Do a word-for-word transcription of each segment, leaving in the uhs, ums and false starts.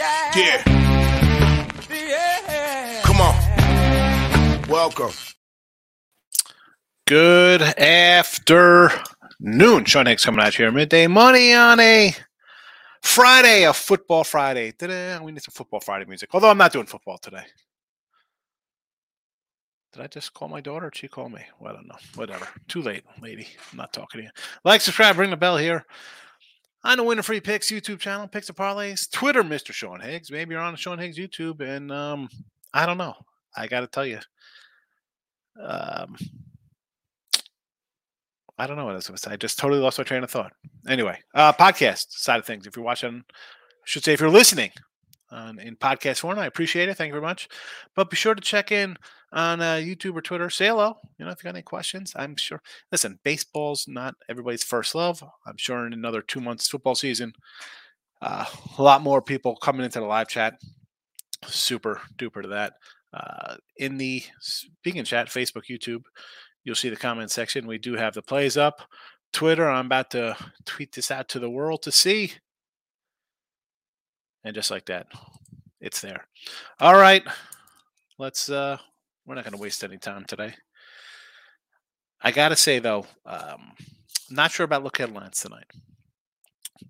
Yeah. Yeah. Yeah. Come on. Welcome. Good afternoon. Sean Hicks coming out here. Midday Money on a Friday, a football Friday. Ta-da. We need some football Friday music, although I'm not doing football today. Did I just call my daughter or did she call me? Well, I don't know. Whatever. Too late, lady. I'm not talking to you. Like, subscribe, ring the bell here on the Winner Free Picks YouTube channel, Picks and Parlays, Twitter, Mister Sean Hicks. Maybe you're on Sean Hicks YouTube, and um, I don't know. I got to tell you. Um, I don't know what I was going to say. I just totally lost my train of thought. Anyway, uh, podcast side of things. If you're watching, I should say if you're listening on, in podcast form, I appreciate it. Thank you very much. But be sure to check in on uh, YouTube or Twitter. Say hello. You know, if you got any questions, I'm sure. Listen, baseball's not everybody's first love. I'm sure in another two months football season, uh, a lot more people coming into the live chat. Super duper to that. Uh, in the speaking chat, Facebook, YouTube, you'll see the comment section. We do have the plays up. Twitter, I'm about to tweet this out to the world to see. And just like that, it's there. All right. Let's uh we're not going to waste any time today. I got to say, though, um, not sure about look headlines tonight.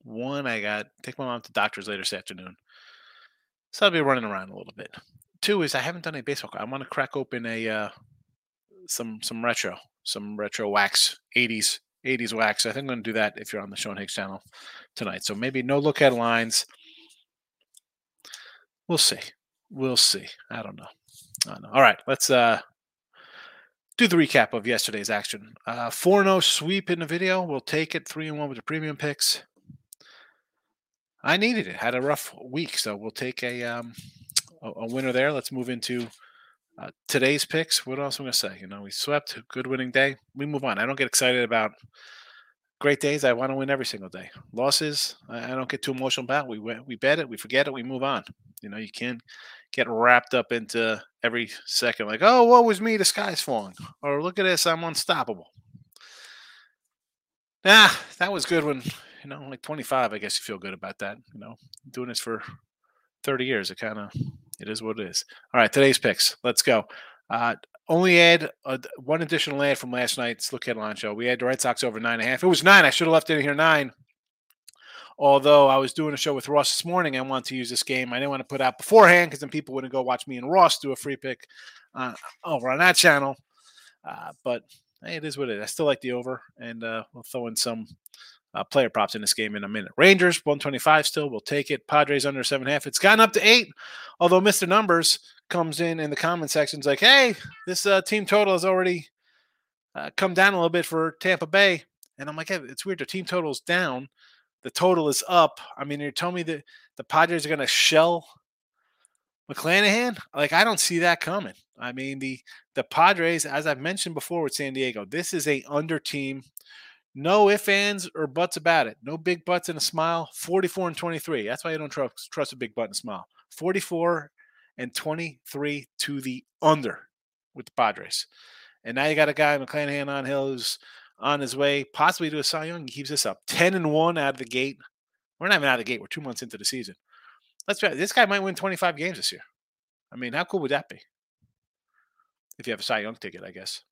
One, I got take my mom to the doctor's later this afternoon. So I'll be running around a little bit. Two is I haven't done any baseball. I want to crack open a uh, some some retro, some retro wax, eighties, eighties wax. I think I'm going to do that if you're on the Sean Hicks channel tonight. So maybe no look headlines. We'll see. We'll see. I don't know. I know. All right, let's uh, do the recap of yesterday's action. Uh, four and oh sweep in the video. We'll take it. three and one with the premium picks. I needed it. Had a rough week, so we'll take a um, a, a winner there. Let's move into uh, today's picks. What else am I going to say? You know, we swept. Good winning day. We move on. I don't get excited about great days. I want to win every single day. Losses, I, I don't get too emotional about. We we bet it. We forget it. We move on. You know, you can't get wrapped up into every second, like, oh, woe is me, the sky's falling, or look at this, I'm unstoppable. Nah, that was good when, you know, like twenty-five, I guess you feel good about that. You know, doing this for thirty years, it kind of, it is what it is. All right, today's picks. Let's go. Uh, only add uh, one additional ad from last night's Look Headline Show. We had the Red Sox over nine and a half. It was nine. I should have left it in here nine. Although I was doing a show with Ross this morning, I wanted to use this game. I didn't want to put out beforehand because then people wouldn't go watch me and Ross do a free pick uh, over on that channel. Uh, but hey, it is what it is. I still like the over, and uh, we'll throw in some uh, player props in this game in a minute. Rangers, one twenty-five still. We'll take it. Padres under seven and a half. It's gotten up to eight, although Mister Numbers comes in in the comment sections like, hey, this uh, team total has already uh, come down a little bit for Tampa Bay. And I'm like, hey, it's weird. Their team total is down. The total is up. I mean, you're telling me that the Padres are going to shell McClanahan? Like, I don't see that coming. I mean, the the Padres, as I've mentioned before with San Diego, this is a under team. No ifs, ands, or buts about it. No big butts and a smile. forty-four and twenty-three. That's why you don't trust, trust a big butt and a smile. forty-four and twenty-three to the under with the Padres. And now you got a guy, McClanahan, on Hill, who's on his way, possibly to a Cy Young. He keeps this up. ten and one out of the gate. We're not even out of the gate. We're two months into the season. Let's try. This guy might win twenty-five games this year. I mean, how cool would that be? If you have a Cy Young ticket, I guess.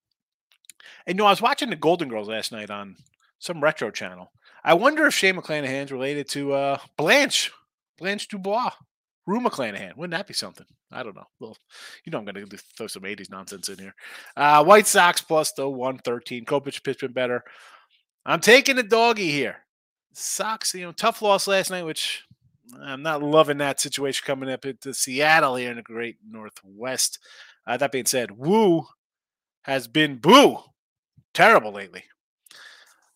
And, you know, I was watching the Golden Girls last night on some retro channel. I wonder if Shane McClanahan's related to uh, Blanche, Blanche Dubois, Rue McClanahan. Wouldn't that be something? I don't know. Well, you know I'm going to throw some eighties nonsense in here. Uh, White Sox plus the one thirteen. Kopech pitched been better. I'm taking the doggy here. Sox, you know, tough loss last night, which I'm not loving that situation coming up into Seattle here in the great Northwest. Uh, that being said, Wu has been boo. Terrible lately.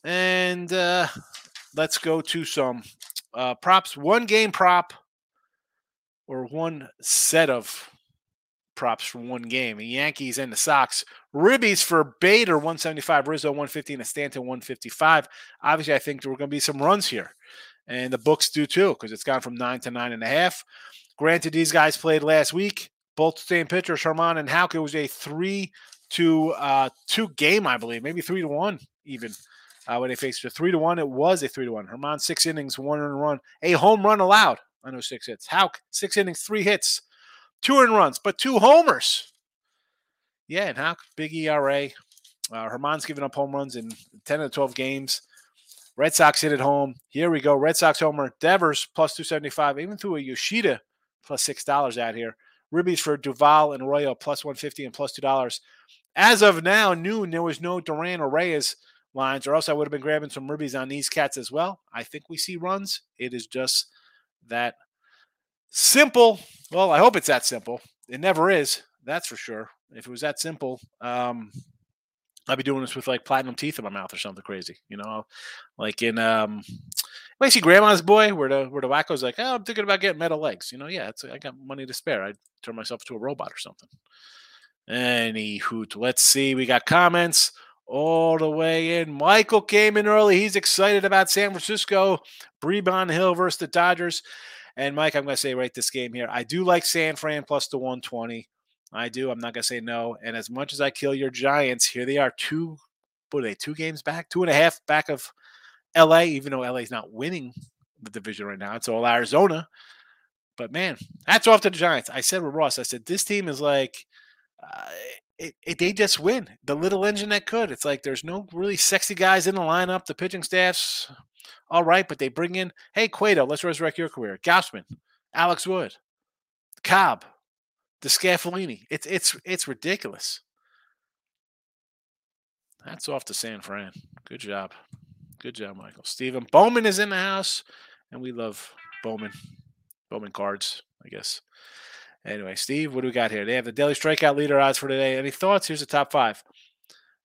And uh, let's go to some uh, props. One game prop. Or one set of props from one game. The Yankees and the Sox. Ribbies for Bader, one seventy-five. Rizzo, one fifteen. And Stanton, one fifty-five. Obviously, I think there were going to be some runs here. And the books do, too, because it's gone from nine to nine and a half. Granted, these guys played last week. Both same pitchers, Herman and Hauke. It was a three to two game, I believe. Maybe three to one even. Uh, when they faced a three to one, it was a three to one. Herman, six innings, one run. A home run allowed. I know six hits. Hauke, six innings, three hits, two earned runs, but two homers. Yeah, and Hauke, big E R A. Uh, Herman's given up home runs in ten of the twelve games. Red Sox hit at home. Here we go. Red Sox homer. Devers plus two seventy-five. Even through a Yoshida plus six dollars out here. Ribbies for Duval and Royo plus one fifty and plus two dollars. As of now, noon, there was no Duran or Reyes lines, or else I would have been grabbing some ribbies on these cats as well. I think we see runs. It is just that simple. Well, I hope it's that simple. It never is. That's for sure. If it was that simple, um, I'd be doing this with like platinum teeth in my mouth or something crazy, you know, like in, um, I see Grandma's Boy, where the, where the wacko's like, oh, I'm thinking about getting metal legs. You know, yeah, it's, I got money to spare. I'd turn myself into a robot or something. Any hoot. Let's see. We got comments all the way in. Michael came in early. He's excited about San Francisco. Breban Hill versus the Dodgers. And Mike, I'm going to say right this game here. I do like San Fran plus the one twenty. I do. I'm not going to say no. And as much as I kill your Giants, here they are two, what are they, two games back? Two and a half back of L A, even though L A's not winning the division right now. It's all Arizona. But, man, hats off to the Giants. I said with Ross, I said, this team is like uh, it, it, they just win. The little engine that could. It's like there's no really sexy guys in the lineup. The pitching staff's all right, but they bring in, hey, Cueto, let's resurrect your career. Gassman, Alex Wood, Cobb. The Scafellini. It's it's it's ridiculous. That's off to San Fran. Good job. Good job, Michael. Stephen Bowman is in the house, and we love Bowman. Bowman cards, I guess. Anyway, Steve, what do we got here? They have the daily strikeout leader odds for today. Any thoughts? Here's the top five.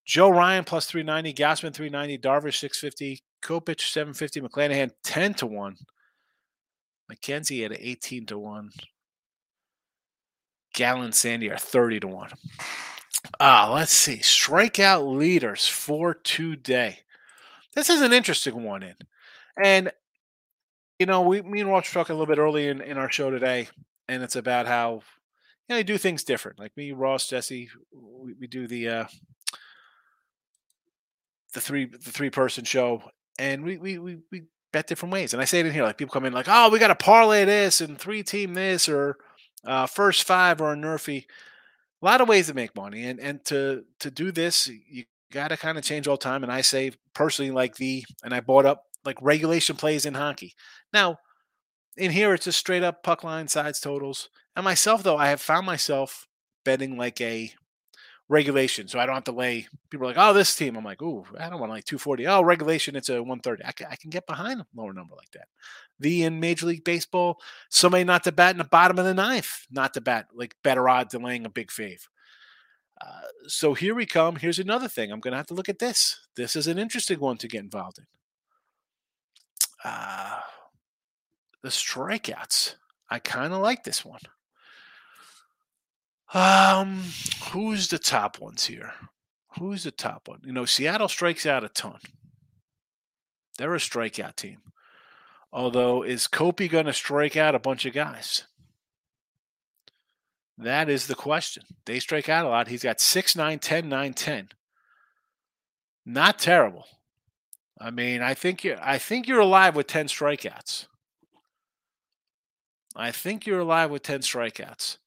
Joe Ryan plus three ninety, Gassman three ninety, Darvish six fifty, Kopech seven fifty, McClanahan ten to one. McKenzie at eighteen to one. Gallon and Sandy are thirty to one. Ah, let's see. Strikeout leaders for today. This is an interesting one in. And, you know, we, me and Ross were talking a little bit early in, in our show today, and it's about how, you know, you do things different. Like me, Ross, Jesse, we, we do the uh, the three the three person show, and we we we we bet different ways. And I say it in here, like people come in like, oh, we got to parlay this and three team this or Uh, first five or a nerfy, a lot of ways to make money. And and to to do this, you got to kind of change all the time. And I say personally, like the, and I bought up like regulation plays in hockey. Now, in here, it's just straight up puck line, sides, totals. And myself, though, I have found myself betting like a regulation. So I don't have to lay, people are like, oh, this team. I'm like, ooh, I don't want to like two forty. Oh, regulation, it's a one thirty. I can, I can get behind a lower number like that. The in Major League Baseball, somebody not to bat in the bottom of the ninth, not to bat, like better odds than laying a big fave. Uh, so here we come. Here's another thing. I'm going to have to look at this. This is an interesting one to get involved in. Uh, the strikeouts. I kind of like this one. Um, who's the top ones here? Who's the top one? You know, Seattle strikes out a ton. They're a strikeout team. Although, is Kopech going to strike out a bunch of guys? That is the question. They strike out a lot. He's got six, nine, ten, nine, ten. Not terrible. I mean, I think you're, I think you're alive with ten strikeouts. I think you're alive with ten strikeouts.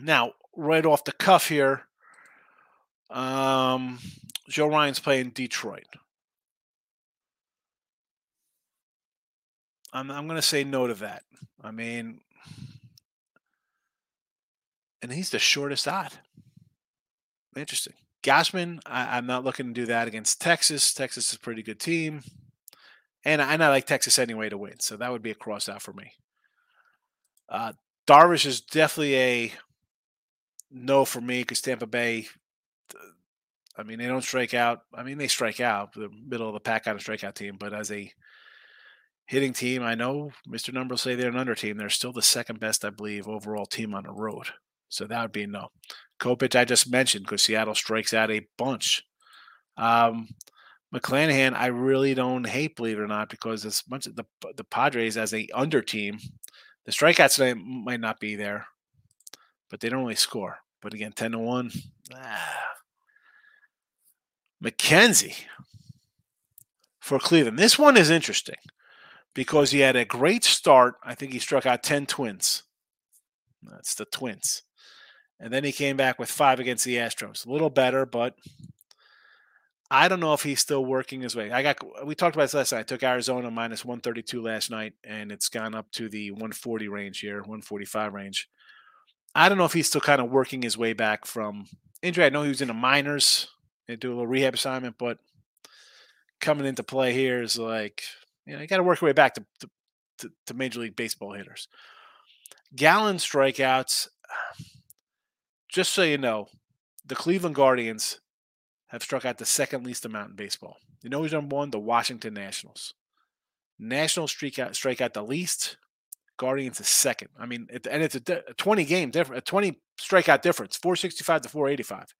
Now, right off the cuff here, um, Joe Ryan's playing Detroit. I'm I'm going to say no to that. I mean, and he's the shortest odd. Interesting. Gassman, I, I'm not looking to do that against Texas. Texas is a pretty good team. And, and I like Texas anyway to win, so that would be a cross out for me. Uh, Darvish is definitely a no for me because Tampa Bay, I mean, they don't strike out. I mean, they strike out, the middle of the pack on a strikeout team, but as a hitting team, I know Mister Number will say they're an under team. They're still the second best, I believe, overall team on the road. So that would be a no. Kopech, I just mentioned, because Seattle strikes out a bunch. Um, McClanahan, I really don't hate, believe it or not, because as much as the, the Padres as a under team, the strikeouts today might not be there, but they don't really score. But again, ten to one. Ah. McKenzie for Cleveland. This one is interesting. because he had a great start. I think he struck out ten Twins. That's the Twins. And then he came back with five against the Astros. A little better, but I don't know if he's still working his way. I got. We talked about this last night. I took Arizona minus one thirty-two last night, and it's gone up to the one forty range here, one forty-five range. I don't know if he's still kind of working his way back from injury. I know he was in the minors and do a little rehab assignment, but coming into play here is like, you know, you got to work your way back to, to, to, to Major League Baseball hitters. Gallon strikeouts, just so you know, the Cleveland Guardians have struck out the second least amount in baseball. You know who's number one? The Washington Nationals. Nationals strike out, strike out the least. Guardians is second. I mean, it, and it's a, a twenty-game difference, a twenty strikeout difference, four sixty-five to four eighty-five.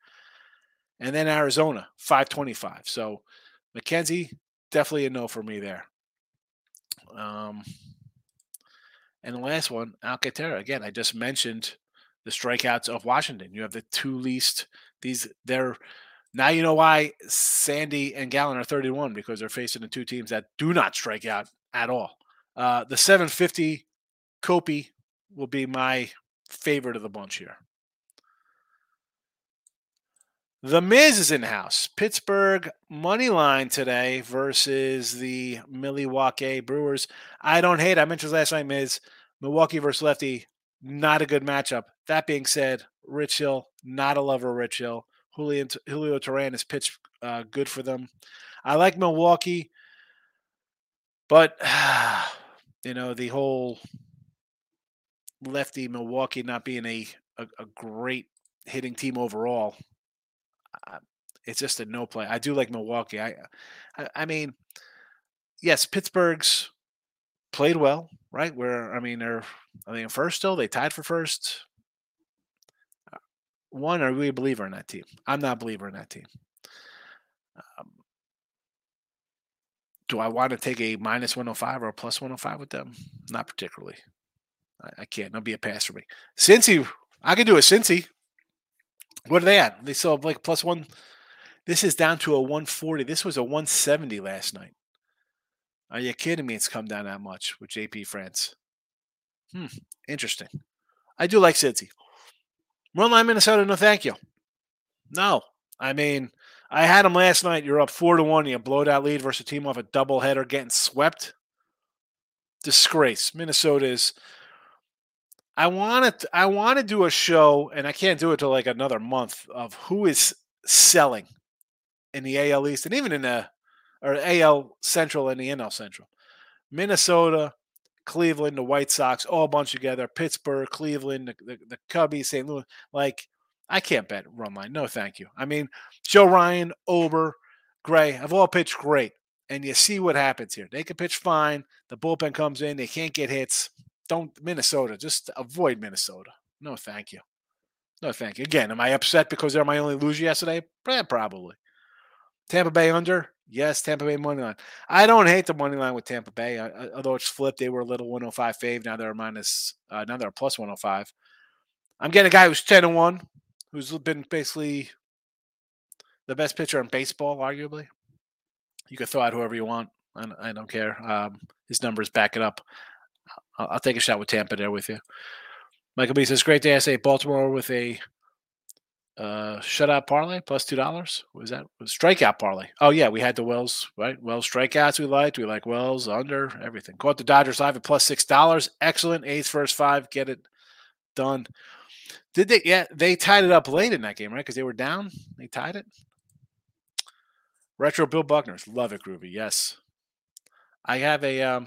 And then Arizona, five twenty-five. So McKenzie, definitely a no for me there. Um, and the last one, Alcantara. Again, I just mentioned the strikeouts of Washington. You have the two least. These they're now you know why Sandy and Gallon are thirty-one, because they're facing the two teams that do not strike out at all. Uh, the seven fifty Kopech will be my favorite of the bunch here. The Miz is in the house. Pittsburgh money line today versus the Milwaukee Brewers. I don't hate it. I mentioned last night, Miz. Milwaukee versus Lefty, not a good matchup. That being said, Rich Hill, not a lover of Rich Hill. Julio, Julio Teheran has pitched uh, good for them. I like Milwaukee, but, you know, the whole Lefty Milwaukee not being a, a, a great hitting team overall, it's just a no play. I do like Milwaukee. I, I, I mean, yes, Pittsburgh's played well, right? Where I mean, they're are they in first still? They tied for first. One, are we a believer in that team? I'm not a believer in that team. Um, do I want to take a minus one oh five or a plus one oh five with them? Not particularly. I, I can't. That'll be a pass for me. Cincy, I can do a Cincy. What are they at? They still have like plus one. This is down to a one forty. This was a one seventy last night. Are you kidding me? It's come down that much with J P France. Hmm. Interesting. I do like Cincy. Run line Minnesota, no thank you. No. I mean, I had them last night. You're up four to one. You blow that lead versus a team off a doubleheader getting swept. Disgrace. Minnesota is... I want to I want to do a show, and I can't do it till like another month, of who is selling in the A L East and even in the or A L Central and the N L Central. Minnesota, Cleveland, the White Sox, all bunched together. Pittsburgh, Cleveland, the, the, the Cubbies, Saint Louis. Like, I can't bet run line. No, thank you. I mean, Joe Ryan, Ober, Gray have all pitched great, and you see what happens here. They can pitch fine. The bullpen comes in. They can't get hits. Don't Minnesota, just avoid Minnesota. No, thank you. No, thank you. Again, am I upset because they're my only loser yesterday? Eh, probably. Tampa Bay under? Yes, Tampa Bay money line. I don't hate the money line with Tampa Bay. I, I, although it's flipped, they were a little one oh five fave. Now they're minus. Uh, now they're plus one oh five. I'm getting a guy who's ten and one, who's been basically the best pitcher in baseball, arguably. You can throw out whoever you want. I, I don't care. Um, his numbers back it up. I'll take a shot with Tampa there with you. Michael B says, great day. I say Baltimore with a uh, shutout parlay plus two dollars. What was that? It was strikeout parlay. Oh, yeah. We had the Wells, right? Wells strikeouts we liked. We like Wells, under, everything. Caught the Dodgers live at plus six dollars. Excellent. A's first five. Get it done. Did they? Yeah, they tied it up late in that game, right? Because they were down. They tied it. Retro Bill Buckner's. Love it, Groovy. Yes. I have a... Um,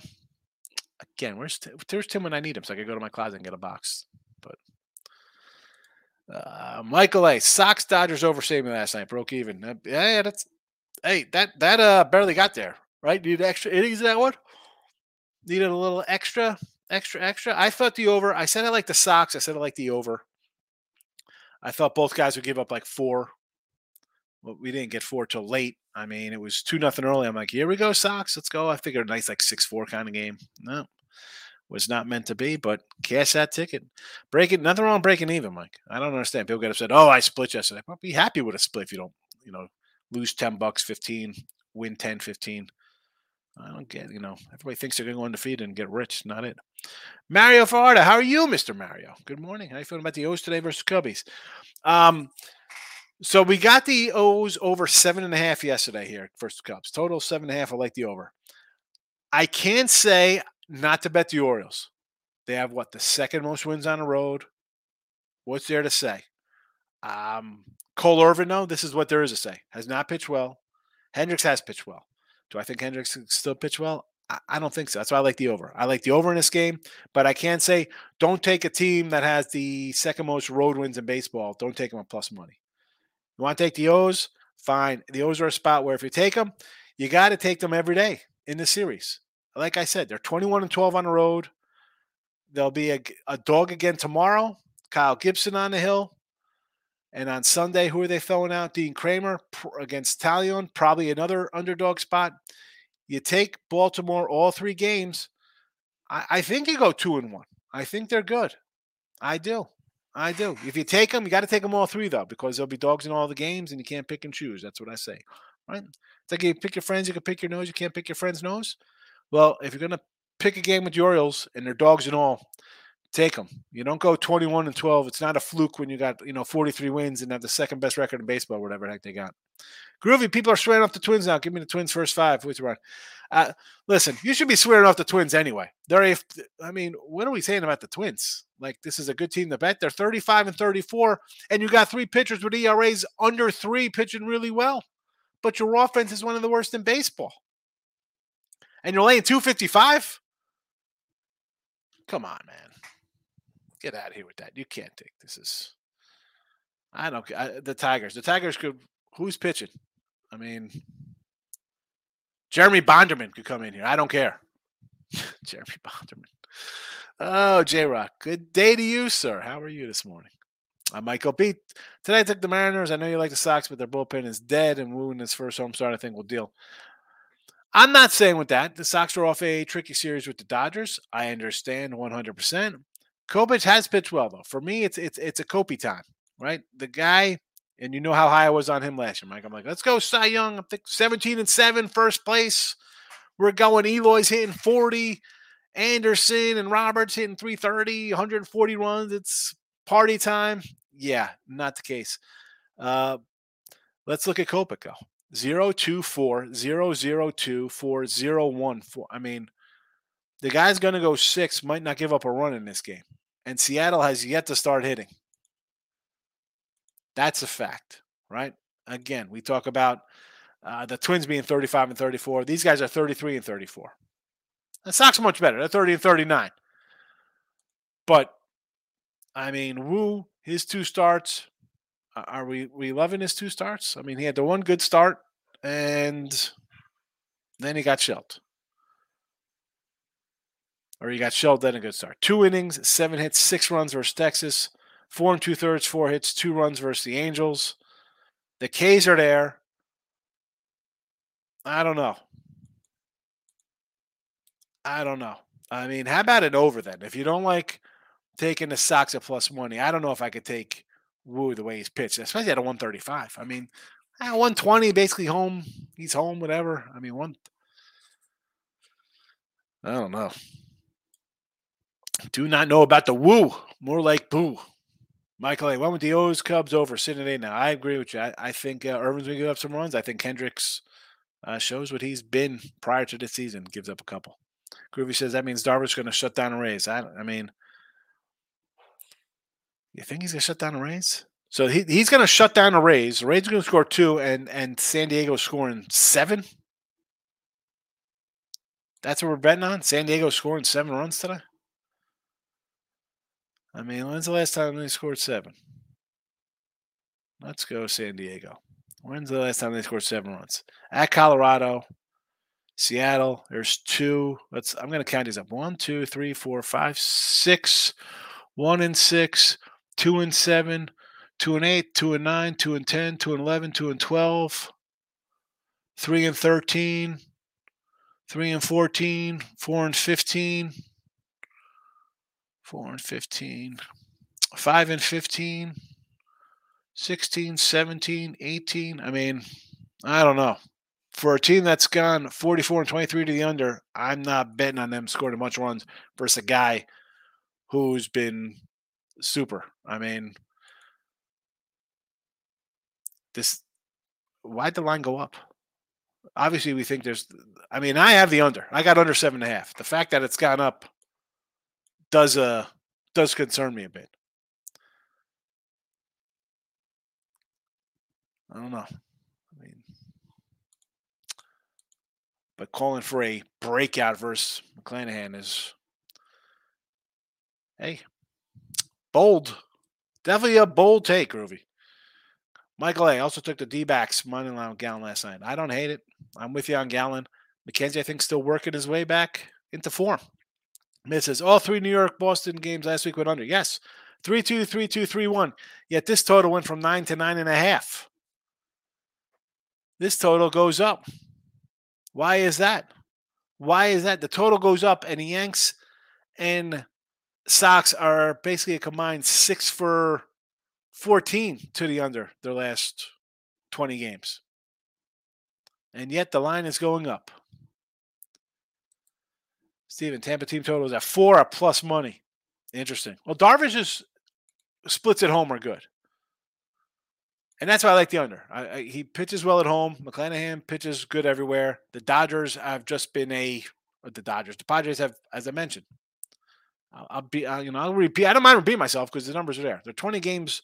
Again, where's Tim? There's Tim when I need him, so I can go to my closet and get a box. But uh, Michael A. Sox Dodgers oversaved me last night. Broke even. Uh, yeah, that's hey that that uh barely got there. Right? Needed extra innings that one. Needed a little extra, extra, extra. I thought the over. I said I like the Sox. I said I like the over. I thought both guys would give up like four. Well, we didn't get four till late. I mean, it was two nothing early. I'm like, here we go, Sox. Let's go. I figured a nice like six four kind of game. No, was not meant to be. But cash that ticket. Break it. Nothing wrong breaking even, Mike. I don't understand. People get upset. Oh, I split yesterday. I'll be happy with a split if you don't, you know, lose ten bucks, fifteen, win ten, fifteen. I don't get, you know, everybody thinks they're going to go undefeated and get rich. Not it. Mario Farda, how are you, Mister Mario? Good morning. How are you feeling about the O's today versus Cubbies? Um, so we got the O's over seven and a half yesterday here versus Cubs. Total seven and a half. I like the over. I can't say not to bet the Orioles. They have, what, the second most wins on the road. What's there to say? Um, Cole Irvin, though, this is what there is to say. Has not pitched well. Hendricks has pitched well. Do I think Hendricks can still pitch well? I, I don't think so. That's why I like the over. I like the over in this game, but I can't say don't take a team that has the second most road wins in baseball. Don't take them at plus money. You want to take the O's? Fine. The O's are a spot where if you take them, you got to take them every day in the series. Like I said, they're twenty-one and twelve on the road. There'll be a, a dog again tomorrow. Kyle Gibson on the hill. And on Sunday, who are they throwing out? Dean Kramer against Talion, probably another underdog spot. You take Baltimore all three games. I, I think you go two and one. I think they're good. I do. I do. If you take them, you got to take them all three, though, because there'll be dogs in all the games, and you can't pick and choose. That's what I say. Right? It's like you pick your friends, you can pick your nose. You can't pick your friend's nose. Well, if you're going to pick a game with the Orioles and their dogs and all, take them. You don't go twenty-one and twelve. It's not a fluke when you got, you know, forty-three wins and have the second best record in baseball, whatever the heck they got. Groovy, people are swearing off the Twins now. Give me the Twins first five. Wait, Ron. Uh, listen, you should be swearing off the Twins anyway. They're, a, I mean, what are we saying about the Twins? Like, this is a good team to bet. They're thirty-five and thirty-four, and you got three pitchers with E R As under three pitching really well, but your offense is one of the worst in baseball, and you're laying two fifty-five. Come on, man. Get out of here with that. You can't take this. Is I don't I, the Tigers. The Tigers could. Who's pitching? I mean, Jeremy Bonderman could come in here. I don't care. Jeremy Bonderman. Oh, J-Rock. Good day to you, sir. How are you this morning? I'm Michael B. Today I took the Mariners. I know you like the Sox, but their bullpen is dead, and Wu in his first home start, I think, will deal. I'm not saying with that. The Sox are off a tricky series with the Dodgers. I understand one hundred percent. Kopech has pitched well, though. For me, it's it's it's a Kopech time, right? The guy, and you know how high I was on him last year, Mike. I'm like, let's go, Cy Young. I'm thinking seventeen and seven, first place. We're going. Eloy's hitting forty. Anderson and Roberts hitting three thirty, one hundred forty runs. It's party time. Yeah, not the case. Uh, let's look at Kopech, though. zero two four, zero zero two, four zero one four. I mean, the guy's going to go six, might not give up a run in this game. And Seattle has yet to start hitting. That's a fact, right? Again, we talk about uh, the Twins being thirty-five and thirty-four. These guys are thirty-three and thirty-four. The Sox are much better. They're thirty and thirty-nine. But, I mean, Wu, his two starts. Are we, we loving his two starts? I mean, he had the one good start, and then he got shelled. Or he got shelled, then a good start. Two innings, seven hits, six runs versus Texas. Four and two-thirds, four hits, two runs versus the Angels. The K's are there. I don't know. I don't know. I mean, how about an over then? If you don't like taking the Sox at plus money, I don't know if I could take Wu the way he's pitched, especially at a one thirty-five. I mean, at one twenty, basically home. He's home, whatever. I mean, one. I don't know. Do not know about the Wu. More like boo. Michael A. One with the O's, Cubs over. Sitting eight now. I agree with you. I, I think uh, Irvin's going to give up some runs. I think Hendricks uh, shows what he's been prior to this season. Gives up a couple. Groovy says that means Darvish is going to shut down the Rays. I, I mean, you think he's going to shut down the Rays? So he, he's going to shut down the Rays. The Rays are going to score two, and, and San Diego's scoring seven? That's what we're betting on? San Diego scoring seven runs today? I mean, when's the last time they scored seven? Let's go San Diego. When's the last time they scored seven runs? At Colorado, Seattle, there's two. Let's. I'm going to count these up. One, two, three, four, five, six. One and six, two and seven, two and eight, two and nine, two and ten, two and eleven, two and twelve, three and thirteen, three and fourteen, four and fifteen. Four and fifteen, five and fifteen, sixteen, seventeen, eighteen. I mean, I don't know. for a team that's gone forty-four and twenty-three to the under, I'm not betting on them scoring a bunch of runs versus a guy who's been super. I mean, this, why'd the line go up? Obviously, we think there's, I mean, I have the under. I got under seven and a half. The fact that it's gone up does uh does concern me a bit. I don't know. I mean, but calling for a breakout versus McClanahan is, hey, bold. Definitely a bold take, Groovy. Michael A. also took the D-backs money line with Gallon last night. I don't hate it. I'm with you on Gallon. McKenzie, I think, still working his way back into form. Mitt says, all three New York-Boston games last week went under. Yes. three two, three two, three one. Yet this total went from nine to nine and a half. This total goes up. Why is that? Why is that? The total goes up, and the Yanks and Sox are basically a combined six for fourteen to the under their last twenty games. And yet the line is going up. Steven, Tampa team total is at four or plus money. Interesting. Well, Darvish's splits at home are good. And that's why I like the under. I, I, he pitches well at home. McClanahan pitches good everywhere. The Dodgers have just been a – the Dodgers. The Padres have, as I mentioned. I'll, I'll be – you know, I'll repeat. I don't mind repeating myself because the numbers are there. They're twenty games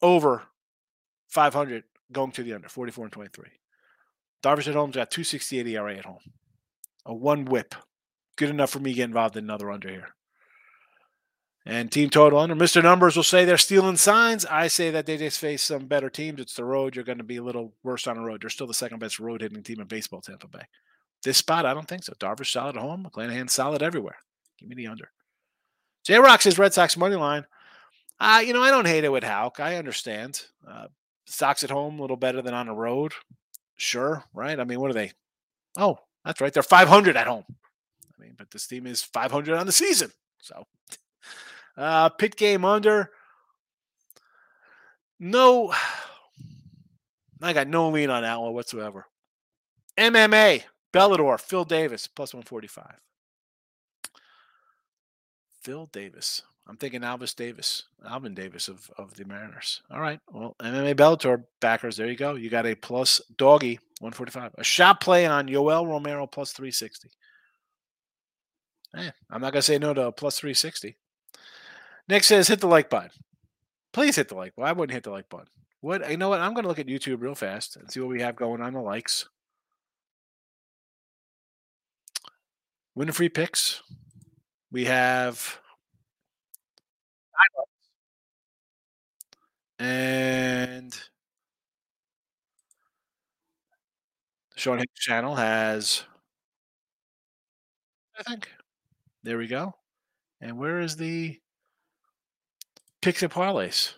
over five hundred going to the under, forty-four and twenty-three. Darvish at home has got two sixty-eight E R A at home. A one whip. Good enough for me to get involved in another under here. And team total under. Mister Numbers will say they're stealing signs. I say that they just face some better teams. It's the road. You're going to be a little worse on the road. They're still the second best road hitting team in baseball, Tampa Bay. This spot, I don't think so. Darvish solid at home. McClanahan solid everywhere. Give me the under. J-Rock says Red Sox money line. Uh, you know, I don't hate it with Hauke. I understand. Uh, Sox at home a little better than on the road. Sure, right? I mean, what are they? Oh, that's right. They're five hundred at home. I mean, but this team is five hundred on the season. So. Uh, pit game under. No, I got no lean on that one whatsoever. M M A, Bellador, Phil Davis, plus one forty-five. Phil Davis. I'm thinking Alvis Davis, Alvin Davis of, of the Mariners. All right. Well, M M A Bellator backers, there you go. You got a plus doggy, one forty-five. A shot play on Yoel Romero, plus three sixty. Eh, I'm not going to say no to a plus three sixty. Nick says, hit the like button. Please hit the like button. I wouldn't hit the like button. What? You know what? I'm going to look at YouTube real fast and see what we have going on the likes. Win free picks. We have. And the Sean Hicks channel has. I think. There we go. And where is the. Picks and parlays.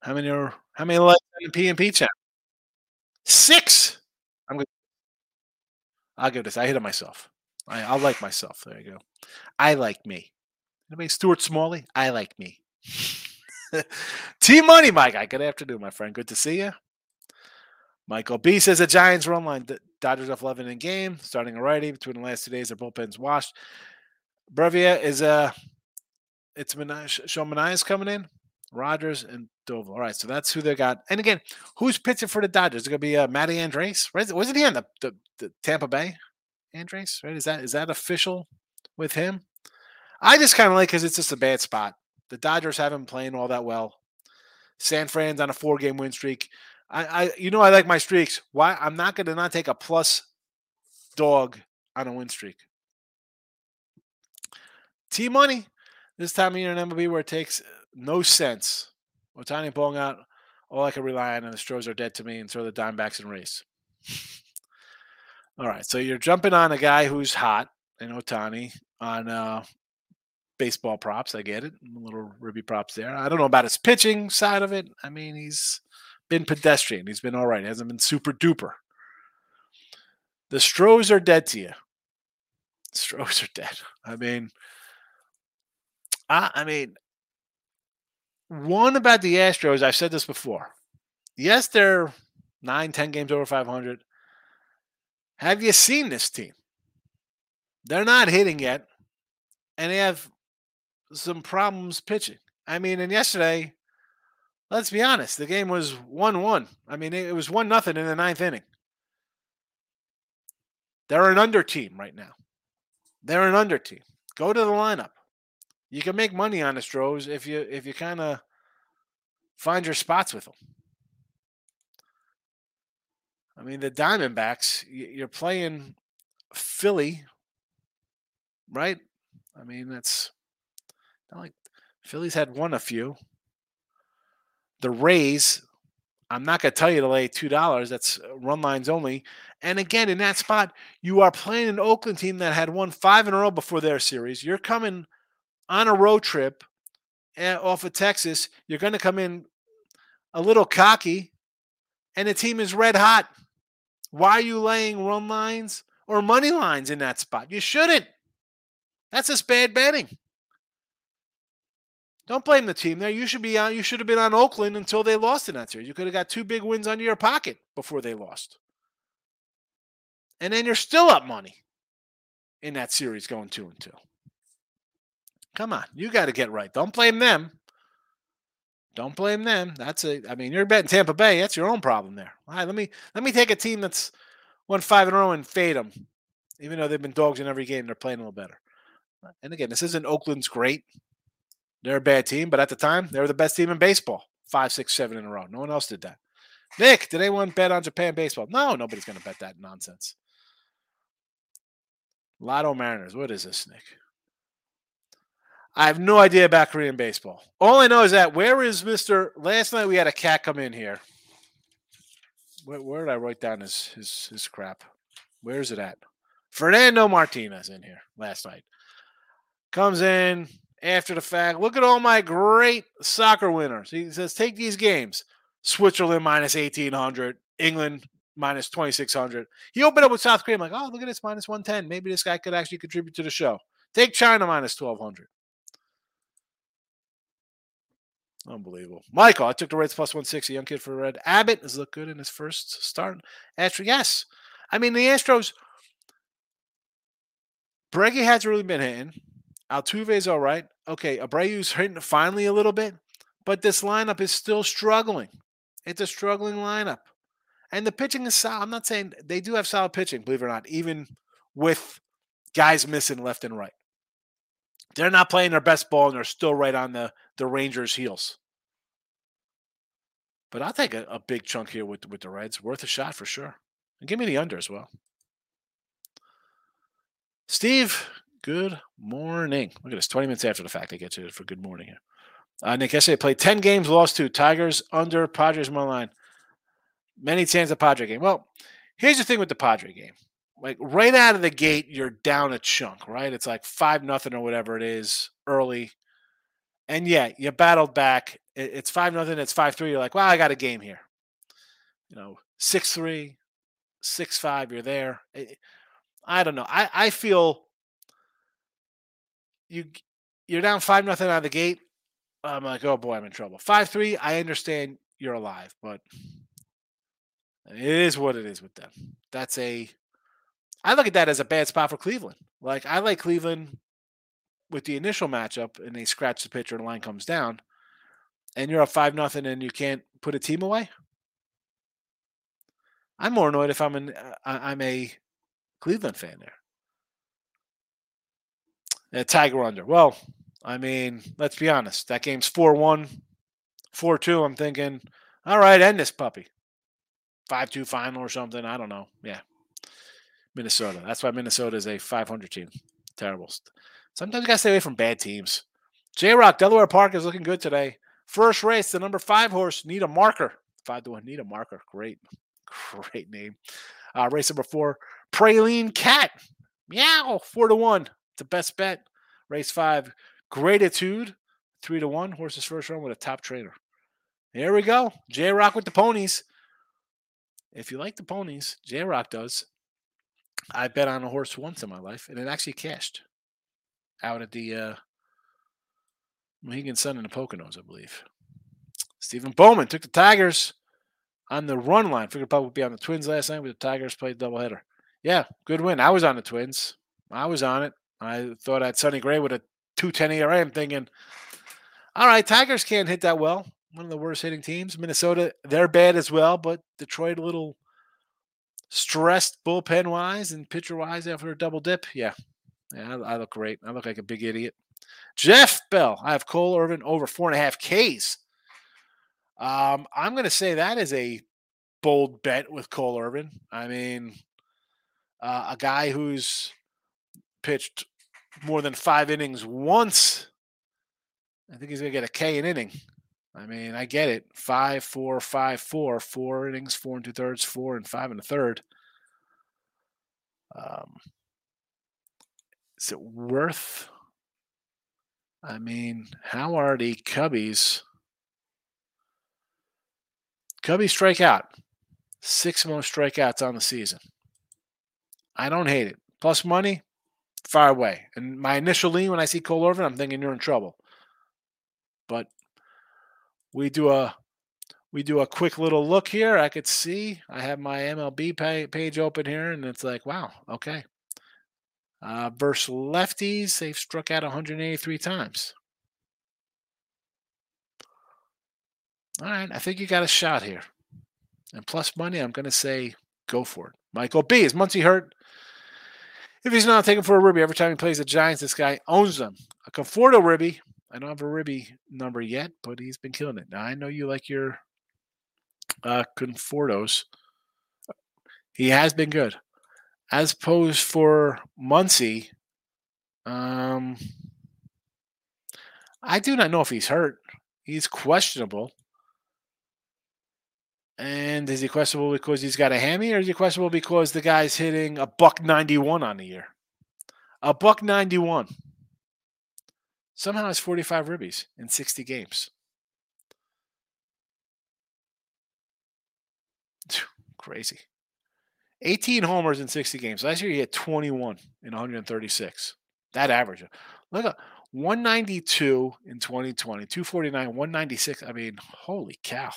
How many are how many likes on the P and P chat? Six. I'm gonna I'll give this. I hit it myself. I I'll like myself. There you go. I like me. Anybody Stuart Smalley? I like me. T Money, my guy. Good afternoon, my friend. Good to see you. Michael B says the Giants run line. D- Dodgers off eleven in game, starting a righty between the last two days. Their bullpen's washed. Brevia is a uh, It's Sean Manaea's coming in, Rodgers and Doval. All right, so that's who they got. And again, who's pitching for the Dodgers? It's going to be uh, Matty Andrés. Right? Wasn't he on the, the, the Tampa Bay? Andrés, right? Is that is that official with him? I just kind of like because it's just a bad spot. The Dodgers haven't playing all that well. San Fran's on a four-game win streak. I, I you know I like my streaks. Why I'm not going to not take a plus dog on a win streak. T Money. This time of year in M L B where it takes no sense. Ohtani pulling out, all I can rely on, and the Stros are dead to me, and throw the Diamondbacks and Rays. All right, so you're jumping on a guy who's hot in Ohtani on uh, baseball props. I get it. A little ribby props there. I don't know about his pitching side of it. I mean, he's been pedestrian. He's been all right. He hasn't been super duper. The Stros are dead to you. The Stros are dead. I mean... I mean, one about the Astros, I've said this before. Yes, they're Nine, ten games over five hundred. Have you seen this team? They're not hitting yet, and they have some problems pitching. I mean, and yesterday, let's be honest, the game was one one. I mean, it was one nothing in the ninth inning. They're an under team right now. They're an under team. Go to the lineup. You can make money on the Astros if you if you kind of find your spots with them. I mean, the Diamondbacks, you're playing Philly, right? I mean, that's not like Philly's had won a few. The Rays, I'm not going to tell you to lay two dollars. That's run lines only. And again, in that spot, you are playing an Oakland team that had won five in a row before their series. You're coming on a road trip off of Texas. You're going to come in a little cocky, and the team is red hot. Why are you laying run lines or money lines in that spot? You shouldn't. That's just bad betting. Don't blame the team there. You should be on. You should have been on Oakland until they lost in that series. You could have got two big wins under your pocket before they lost. And then you're still up money in that series going two and two. Come on. You got to get right. Don't blame them. Don't blame them. That's a, I mean, you're betting Tampa Bay. That's your own problem there. All right, let me, let me take a team that's won five in a row and fade them, even though they've been dogs in every game. They're playing a little better. And again, this isn't Oakland's great. They're a bad team, but at the time, they were the best team in baseball. Five, six, seven in a row. No one else did that. Nick, did anyone bet on Japan baseball? No, nobody's going to bet that nonsense. Lotto Mariners. What is this, Nick? I have no idea about Korean baseball. All I know is that where is Mister Last night we had a cat come in here. Where, where did I write down his, his, his crap? Where is it at? Fernando Martinez in here last night. Comes in. After the fact, look at all my great soccer winners. He says, take these games. Switzerland minus eighteen hundred. England minus twenty-six hundred. He opened up with South Korea. I'm like, oh, look at this, minus one ten. Maybe this guy could actually contribute to the show. Take China minus twelve hundred. Unbelievable. Michael, I took the Reds plus one sixty. Young kid for Red. Abbott has looked good in his first start. Astros, yes. I mean, the Astros, Brege has really been hitting. Altuve's all right. Okay, Abreu's hitting finally a little bit, but this lineup is still struggling. It's a struggling lineup. And the pitching is solid. I'm not saying they do have solid pitching, believe it or not, even with guys missing left and right. They're not playing their best ball, and they're still right on the, the Rangers' heels. But I'll take a, a big chunk here with, with the Reds. Worth a shot for sure. And give me the under as well. Steve, good morning. Look at this. twenty minutes after the fact, I get you for good morning here. Uh, Nick, yesterday played ten games, lost two. Tigers under, Padres more line. Many chances of Padre game. Well, here's the thing with the Padre game. Like right out of the gate, you're down a chunk, right? It's like five nothing or whatever it is early. And yeah, you battled back. It's five nothing. It's five three. You're like, wow, I got a game here. You know, six three, six five, you're there. I don't know. I, I feel... You, you're down five nothing out of the gate. I'm like, oh boy, I'm in trouble. five three, I understand you're alive, but it is what it is with them. That's a, I look at that as a bad spot for Cleveland. Like, I like Cleveland with the initial matchup, and they scratch the pitcher and the line comes down, and you're up five nothing, and you can't put a team away. I'm more annoyed if I'm an I'm a Cleveland fan there. A Tiger under. Well, I mean, let's be honest. That game's four one, four two. I'm thinking, all right, end this puppy. five two final or something. I don't know. Yeah. Minnesota. That's why Minnesota is a five hundred team. Terrible. Sometimes you got to stay away from bad teams. J-Rock, Delaware Park is looking good today. First race, the number five horse, Need a Marker. five to one, Need a Marker. Great. Great name. Uh, race number four, Praline Cat. Meow. four to one. The best bet. Race five, Gratitude, three to one. Horse's first run with a top trainer. There we go. J-Rock with the ponies. If you like the ponies, J-Rock does. I bet on a horse once in my life, and it actually cashed out at the uh, Mohegan Sun in the Poconos, I believe. Stephen Bowman took the Tigers on the run line. Figured Pop would be on the Twins last night, but the Tigers played doubleheader. Yeah, good win. I was on the Twins. I was on it. I thought I had Sonny Gray with a two ten E R A. I'm thinking, all right, Tigers can't hit that well. One of the worst hitting teams. Minnesota, they're bad as well, but Detroit a little stressed bullpen-wise and pitcher-wise after a double dip. Yeah, yeah, I, I look great. I look like a big idiot. Jeff Bell. I have Cole Irvin over four and a half Ks. Um, I'm going to say that is a bold bet with Cole Irvin. I mean, uh, a guy who's pitched more than five innings once, I think he's going to get a K an inning. I mean, I get it. Five, four, five, four, four innings, four and two thirds, four and five and a third. Um, is it worth? I mean, how are the Cubbies? Cubbies strike out. Six most strikeouts on the season. I don't hate it. Plus money, far away. And my initial lean when I see Cole Irvin, I'm thinking you're in trouble. But we do a we do a quick little look here. I could see I have my M L B pay, page open here, and it's like, wow, okay. Uh, versus lefties, they've struck out one hundred eighty-three times. All right, I think you got a shot here. And plus money, I'm going to say go for it. Michael B. Is Muncy hurt? If he's not, taking for a ribby. Every time he plays the Giants, this guy owns them. A Conforto ribby. I don't have a ribby number yet, but he's been killing it. Now, I know you like your uh, Confortos. He has been good. As opposed for Muncy, um, I do not know if he's hurt. He's questionable. And is he questionable because he's got a hammy, or is he questionable because the guy's hitting a buck ninety-one on the year? A buck ninety-one. Somehow has forty-five ribbies in sixty games. Crazy. eighteen homers in sixty games. Last year, he hit twenty-one in one hundred thirty-six. That average. Look at one ninety-two in twenty twenty, two forty-nine, one ninety-six. I mean, holy cow.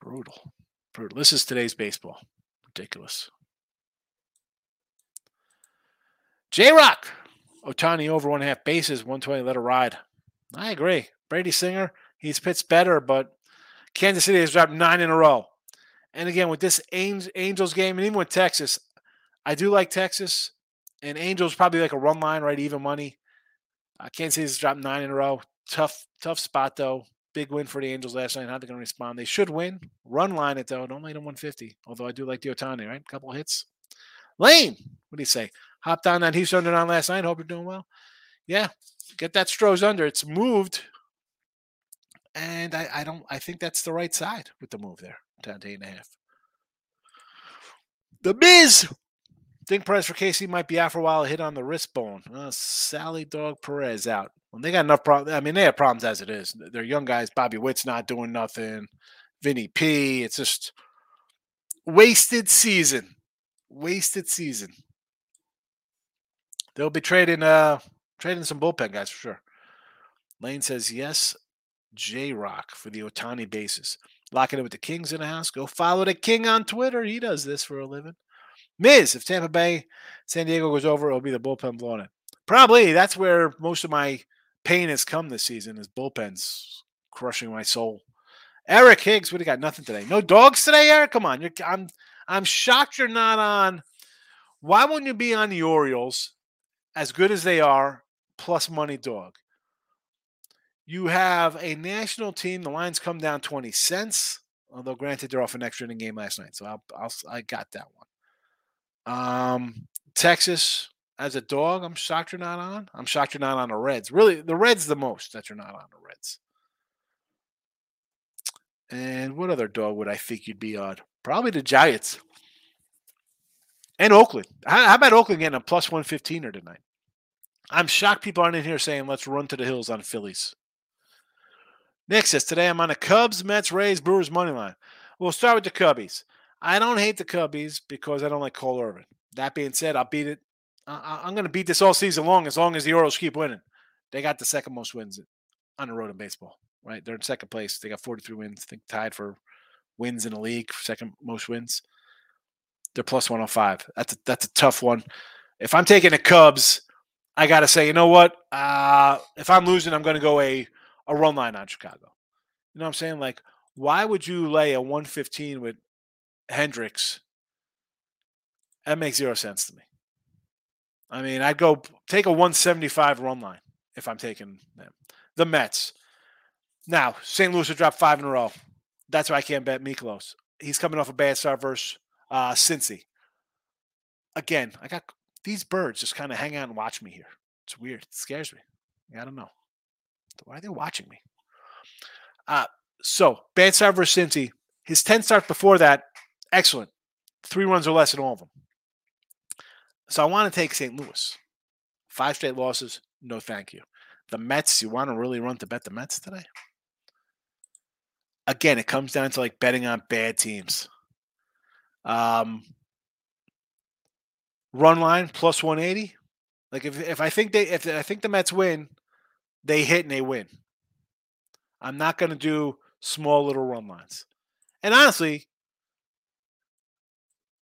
Brutal. Brutal. This is today's baseball. Ridiculous. J-Rock. Ohtani over one and a half bases, one twenty, let it ride. I agree. Brady Singer, he's pitched better, but Kansas City has dropped nine in a row. And again, with this Angels game, and even with Texas, I do like Texas. And Angels probably like a run line, right? Even money. Uh, Kansas City's dropped nine in a row. Tough, tough spot, though. Big win for the Angels last night. How they're going to respond? They should win. Run line it, though. Don't lay them one fifty. Although I do like the Ohtani, right? A couple hits. Lane, what do you say? Hopped on that Houston under on last night. Hope you're doing well. Yeah, get that Stroh's under. It's moved. And I, I don't. I think that's the right side with the move there, down to eight and a half. The Miz. Think Perez for K C might be out for a while. A hit on the wrist bone. Uh, Sally Dog Perez out. Well, they got enough problems. I mean, they have problems as it is. They're young guys. Bobby Witt's not doing nothing. Vinny P. It's just wasted season. Wasted season. They'll be trading, uh, trading some bullpen guys for sure. Lane says yes. J-Rock for the Ohtani bases. Locking it with the Kings in the house. Go follow the King on Twitter. He does this for a living. Miz, if Tampa Bay, San Diego goes over, it'll be the bullpen blowing it. Probably. That's where most of my pain has come this season, is bullpens crushing my soul. Eric Higgs, what do you got? Nothing today. No dogs today, Eric? Come on. You're, I'm, I'm shocked you're not on. Why wouldn't you be on the Orioles, as good as they are, plus money dog? You have a national team. The line's come down twenty cents, although granted they're off an extra inning game last night, so I'll, I'll, I got that one. Um, Texas as a dog, I'm shocked you're not on. I'm shocked you're not on the Reds. Really, the Reds the most that you're not on the Reds. And what other dog would I think you'd be on? Probably the Giants and Oakland. How, how about Oakland getting a plus one fifteen-er tonight? I'm shocked people aren't in here saying let's run to the hills on Phillies. Nick says, today I'm on a Cubs, Mets, Rays, Brewers money line. We'll start with the Cubbies. I don't hate the Cubbies because I don't like Cole Irvin. That being said, I'll beat it. I- I'm going to beat this all season long as long as the Orioles keep winning. They got the second most wins on the road in baseball. right? They're in second place. They got forty-three wins. I think tied for wins in the league, second most wins. They're plus one oh five. That's a, that's a tough one. If I'm taking the Cubs, I got to say, you know what? Uh, if I'm losing, I'm going to go a, a run line on Chicago. You know what I'm saying? Like, why would you lay a one fifteen with Hendricks? That makes zero sense to me. I mean, I'd go take a one seventy-five run line if I'm taking them. The Mets. Now, Saint Louis would drop five in a row. That's why I can't bet Mikolas. He's coming off a bad start versus uh, Cincy. Again, I got these birds just kind of hang out and watch me here. It's weird. It scares me. I don't know. Why are they watching me? Uh, so, bad start versus Cincy. His ten starts before that, excellent. Three runs or less in all of them. So I want to take Saint Louis. Five straight losses, no thank you. The Mets, you want to really run to bet the Mets today? Again, it comes down to like betting on bad teams. Um, run line plus one eighty. Like if if I think they if I think the Mets win, they hit and they win. I'm not going to do small little run lines. And honestly,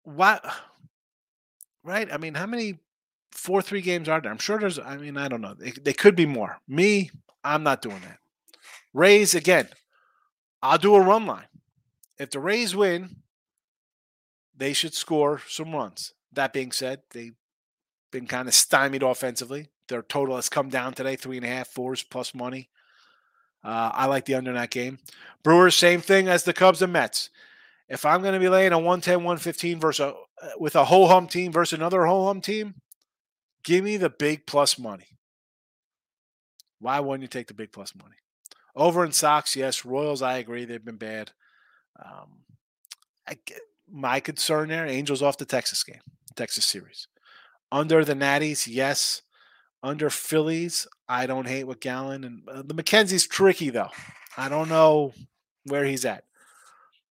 why? Right? I mean, how many four three games are there? I'm sure there's, I mean, I don't know. They, they could be more. Me, I'm not doing that. Rays, again, I'll do a run line. If the Rays win, they should score some runs. That being said, they've been kind of stymied offensively. Their total has come down today, three and a half, fours plus money. Uh, I like the under in that game. Brewers, same thing as the Cubs and Mets. If I'm going to be laying a one ten, one fifteen versus a, with a ho-hum team versus another ho-hum team, give me the big plus money. Why wouldn't you take the big plus money? Over in Sox, yes. Royals, I agree. They've been bad. Um, I get my concern there, Angels off the Texas game, Texas series. Under the Natties, yes. Under Phillies, I don't hate with Gallon. And uh, the McKenzie's tricky, though. I don't know where he's at.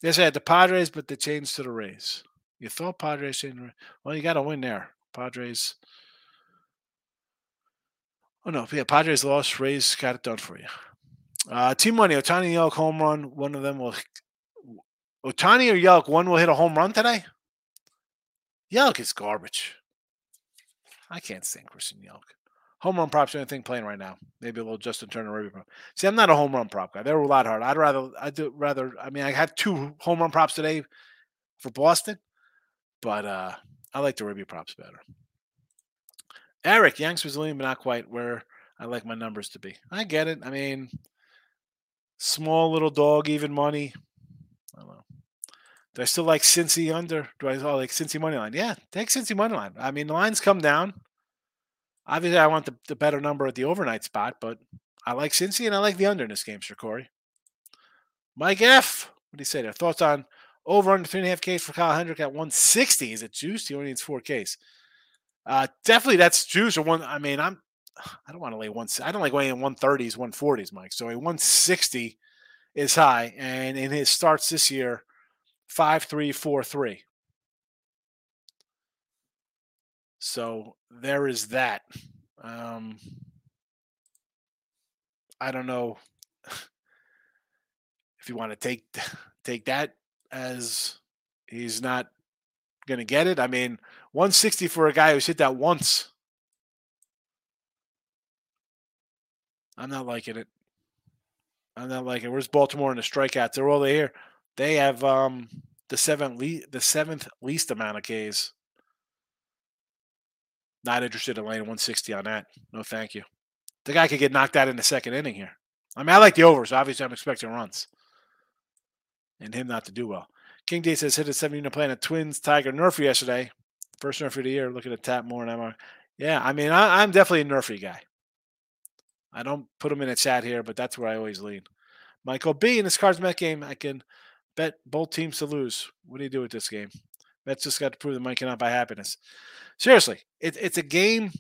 Yes, I had the Padres, but they changed to the Rays. You thought Padres didn't. Well, you got to win there. Padres. Oh, no. Yeah, Padres lost. Rays got it done for you. Uh, team money, Ohtani, Yelk, home run. One of them will. Ohtani or Yelk, one will hit a home run today? Yelk is garbage. I can't stand Christian Yelk. Home run props are anything playing right now. Maybe a little Justin Turner. See, I'm not a home run prop guy. They're a lot harder. I'd rather, I'd rather, I mean, I have two home run props today for Boston. But uh, I like the Ruby props better. Eric, Yanks was leaning, but not quite where I like my numbers to be. I get it. I mean, small little dog, even money. I don't know. Do I still like Cincy under? Do I still like Cincy money line? Yeah, take Cincy money line. I mean, the lines come down. Obviously, I want the, the better number at the overnight spot, but I like Cincy and I like the under in this game, Sir Corey. Mike F., what do you say there? Thoughts on over under three and a half Ks for Kyle Hendrick at one sixty. Is it juice? He only needs four Ks. Uh, definitely that's juice or one. I mean, I'm, I don't want to lay one. I don't like weighing one thirties, one forties, Mike. So a one sixty is high. And in his starts this year, five three, four three. So there is that. Um, I don't know if you want to take, take that. As he's not going to get it. I mean, one sixty for a guy who's hit that once. I'm not liking it. I'm not liking it. Where's Baltimore in the strikeouts? They're all here. They have um, the seventh le- the seventh least amount of Ks. Not interested in laying one sixty on that. No, thank you. The guy could get knocked out in the second inning here. I mean, I like the overs. Obviously, I'm expecting runs. And him not to do well. King D says hit a seven-unit play on a Twins Tiger Nerfy yesterday. First Nerfy of the year. Looking to tap more and M R. Yeah, I mean, I, I'm definitely a Nerfy guy. I don't put him in a chat here, but that's where I always lean. Michael B in this Cards Met game. I can bet both teams to lose. What do you do with this game? Mets just got to prove that money cannot buy happiness. Seriously, it, it's a game.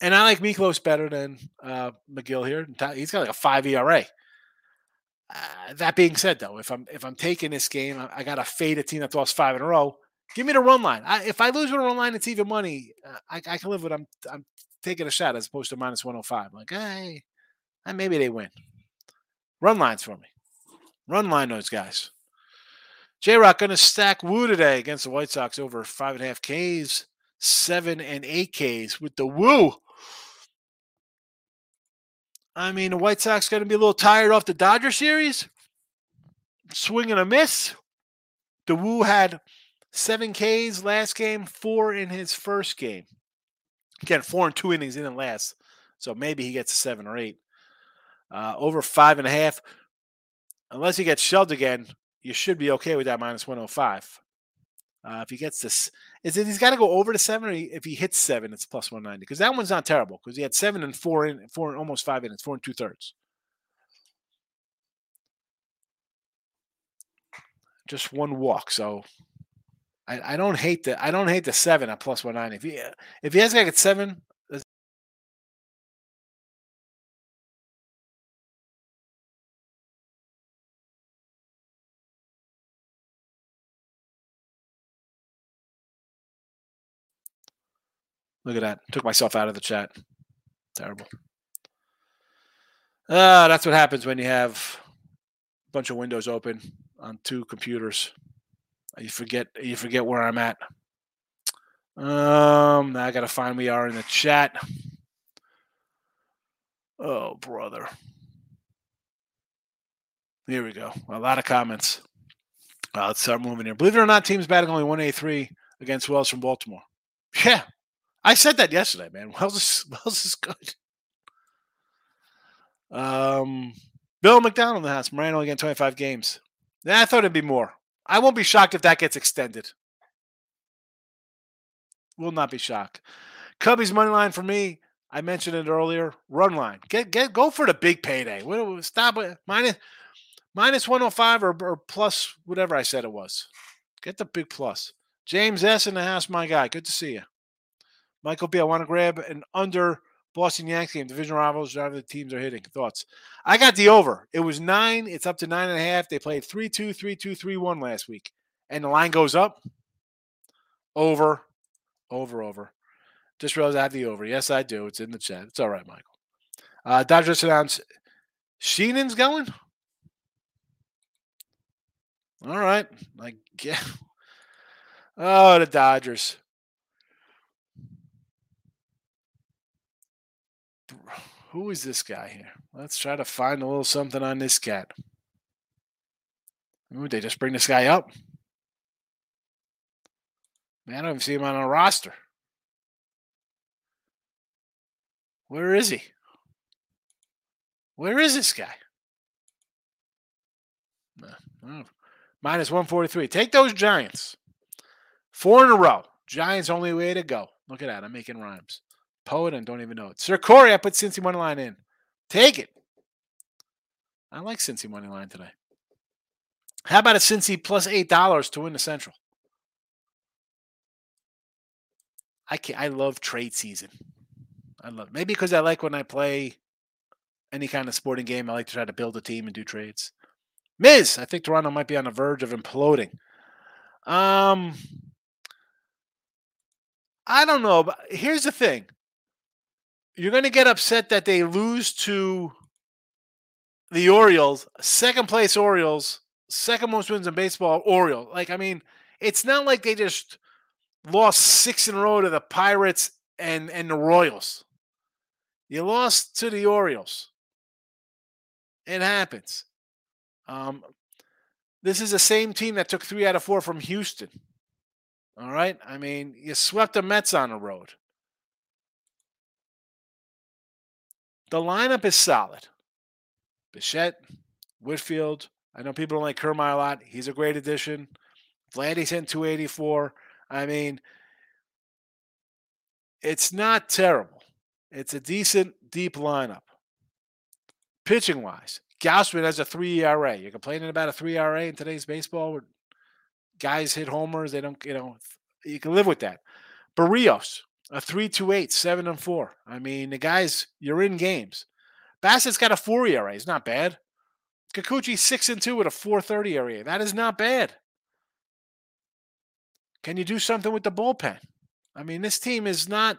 And I like Miklos better than uh, McGill here. He's got like a five E R A. Uh, that being said, though, if I'm if I'm taking this game, I, I got to fade a team that's lost five in a row. Give me the run line. I, if I lose with a run line, it's even money. Uh, I, I can live with. I'm I'm taking a shot as opposed to minus one oh five. Like, hey, maybe they win. Run lines for me. Run line those guys. J-Rock going to stack Wu today against the White Sox over five and a half Ks, seven and eight Ks with the Wu. I mean, the White Sox going to be a little tired off the Dodger series. Swing and a miss. The Wu had seven Ks last game, four in his first game. Again, four and two innings in the last. So maybe he gets a seven or eight. Uh, over five and a half. Unless he gets shelved again, you should be okay with that minus one oh five. Uh, if he gets this, is it he's got to go over to seven, or he, if he hits seven, it's plus one ninety. Because that one's not terrible. Because he had seven and four in four and almost five innings, four and two thirds. Just one walk. So I, I don't hate the I don't hate the seven at plus one ninety. If he if he has got to get seven. Look at that. Took myself out of the chat. Terrible. Uh, that's what happens when you have a bunch of windows open on two computers. You forget you forget where I'm at. Um, now I got to find we are in the chat. Oh, brother. Here we go. A lot of comments. Uh, let's start moving here. Believe it or not, teams batting only one eighty-three against Wells from Baltimore. Yeah. I said that yesterday, man. Wells is, Wells is good. Um, Bill McDonald in the house. Moreno again, twenty-five games. Yeah, I thought it'd be more. I won't be shocked if that gets extended. Will not be shocked. Cubbies money line for me. I mentioned it earlier. Run line. Get get go for the big payday. Stop with minus minus one oh five or, or plus whatever I said it was. Get the big plus. James S in the house, my guy. Good to see you. Michael B, I want to grab an under Boston Yankees game. Division rivals, driver the teams are hitting. Thoughts? I got the over. It was nine. It's up to nine and a half. They played three two, three two, three one last week. And the line goes up. Over, over, over. Just realized I have the over. Yes, I do. It's in the chat. It's all right, Michael. Uh, Dodgers announced Sheenan's going? All right. I guess. Oh, the Dodgers. Who is this guy here? Let's try to find a little something on this cat. Ooh, they just bring this guy up. Man, I don't even see him on our roster. Where is he? Where is this guy? No. Minus one forty-three. Take those Giants. Four in a row. Giants only way to go. Look at that. I'm making rhymes. Poet and don't even know it. Sir Corey, I put Cincy money line in. Take it. I like Cincy money line today. How about a Cincy plus eight dollars to win the Central? I can I love trade season. I love it. Maybe because I like when I play any kind of sporting game. I like to try to build a team and do trades. Miz, I think Toronto might be on the verge of imploding. Um, I don't know, but here's the thing. You're going to get upset that they lose to the Orioles, second place Orioles, second most wins in baseball, Orioles. Like, I mean, it's not like they just lost six in a row to the Pirates and, and the Royals. You lost to the Orioles. It happens. Um, this is the same team that took three out of four from Houston. All right? I mean, you swept the Mets on the road. The lineup is solid. Bichette, Whitfield. I know people don't like Kiermaier a lot. He's a great addition. Vladdy's hitting two eighty-four. I mean, it's not terrible. It's a decent, deep lineup. Pitching-wise, Gassman has a three E R A. You're complaining about a three E R A in today's baseball where guys hit homers. They don't, you know, you can live with that. Barrios. A three two eight, seven and four. I mean, the guys, you're in games. Bassett's got a four E R A. It's not bad. Kikuchi, six and two with a four thirty E R A. That is not bad. Can you do something with the bullpen? I mean, this team is not,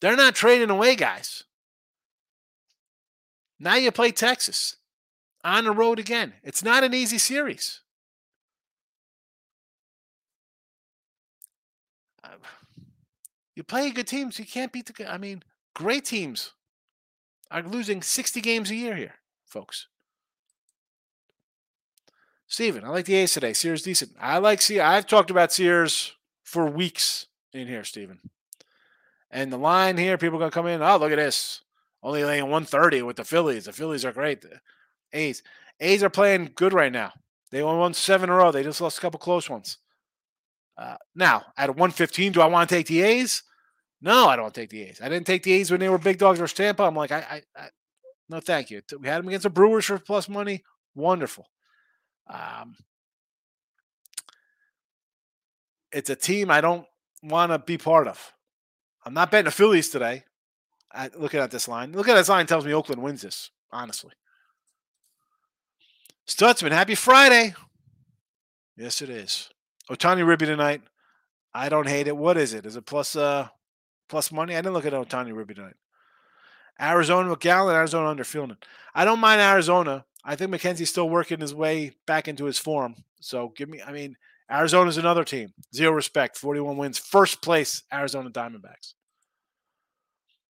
they're not trading away guys. Now you play Texas. on the road again. It's not an easy series. Um, you play good teams. You can't beat the – I mean, great teams are losing sixty games a year here, folks. Steven, I like the A's today. Sears decent. I like Sears. I've talked about Sears for weeks in here, Steven. And the line here, people are going to come in. Oh, look at this. Only laying one thirty with the Phillies. The Phillies are great. The A's. A's are playing good right now. They won seven in a row. They just lost a couple close ones. Uh, now, at one fifteen, do I want to take the A's? No, I don't want to take the A's. I didn't take the A's when they were big dogs versus Tampa. I'm like, I, I, I no, thank you. We had them against the Brewers for plus money. Wonderful. Um, it's a team I don't want to be part of. I'm not betting the Phillies today. I, looking at this line. Looking at this line tells me Oakland wins this, honestly. Stutzman, happy Friday. Yes, it is. Ohtani Ribby tonight. I don't hate it. What is it? Is it plus uh plus money? I didn't look at Ohtani Ribby tonight. Arizona with Gallon, Arizona under fielding. I don't mind Arizona. I think McKenzie's still working his way back into his form. So give me, I mean, Arizona's another team. Zero respect. forty-one wins. First place, Arizona Diamondbacks.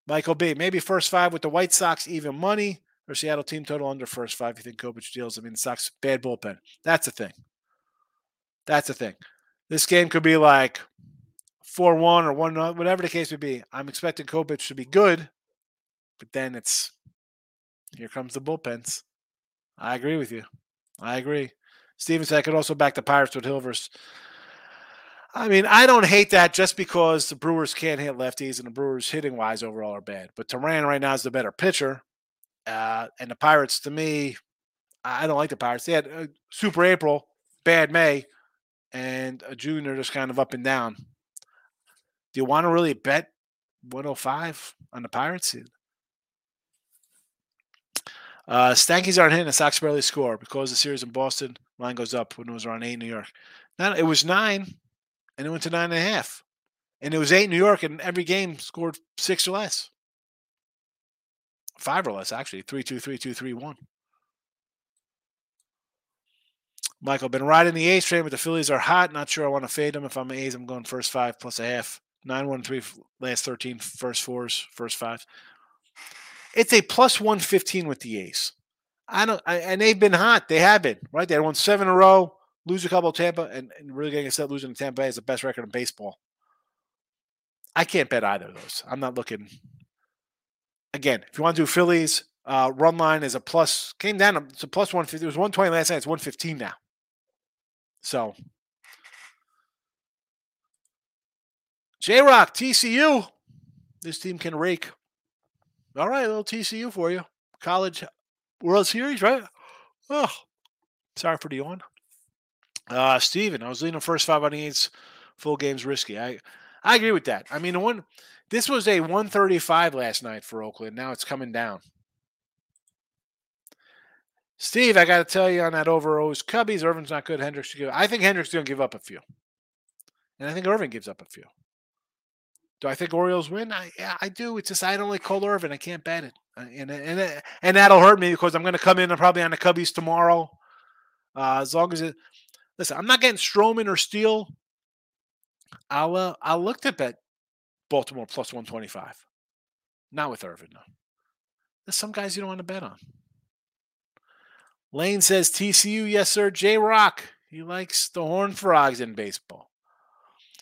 Michael B, maybe first five with the White Sox even money or Seattle team total under first five. You think Kopech deals? I mean, the Sox, bad bullpen. That's the thing. That's the thing. This game could be like four one or one whatever the case would be. I'm expecting Kopech to be good, but then it's here comes the bullpens. I agree with you. I agree. Steven said I could also back the Pirates with Hilvers. I mean, I don't hate that just because the Brewers can't hit lefties and the Brewers hitting-wise overall are bad. But Turan right now is the better pitcher. Uh, and the Pirates, to me, I don't like the Pirates. They had a super April, bad May, and a June are just kind of up and down. Do you want to really bet one oh five on the Pirates? Uh, Stankies aren't hitting. The Sox barely score. Because the series in Boston, line goes up when it was around eight in New York. Now, it was nine. And it went to nine and a half. And it was eight in New York, and every game scored six or less. Five or less, actually. three two, three two, three one. Michael, been riding the A's train, but the Phillies are hot. Not sure I want to fade them. If I'm an A's, I'm going first five plus a half. nine one three last thirteen, first fours, first fives. It's a plus one fifteen with the A's. I don't, I, and they've been hot. They have been, right? They won seven in a row. Lose a couple of Tampa, and, and really getting a set losing to Tampa Bay is the best record in baseball. I can't bet either of those. I'm not looking. Again, if you want to do Phillies, uh, run line is a plus. Came down. It's a plus one fifty. It was one twenty last night. It's one fifteen now. So. J-Rock, T C U. This team can rake. All right, a little T C U for you. College World Series, right? Oh, sorry for the yawn. Uh, Steven, I was leaning first five on the eights, full game's risky. I, I agree with that. I mean, the one, this was a one thirty-five last night for Oakland. Now it's coming down. Steve, I got to tell you on that over O's Cubbies, Irvin's not good. Hendricks should give. I think Hendricks is going to give up a few. And I think Irvin gives up a few. Do I think Orioles win? I, yeah, I do. It's just I don't like Cole Irvin. I can't bet it. And, and, and that'll hurt me because I'm going to come in and probably on the Cubbies tomorrow. Uh, as long as it... Listen, I'm not getting Stroman or Steele. I'll, uh, I looked at bet Baltimore plus one twenty-five. Not with Irvin, no. There's some guys you don't want to bet on. Lane says T C U, yes, sir. J-Rock, he likes the Horned Frogs in baseball.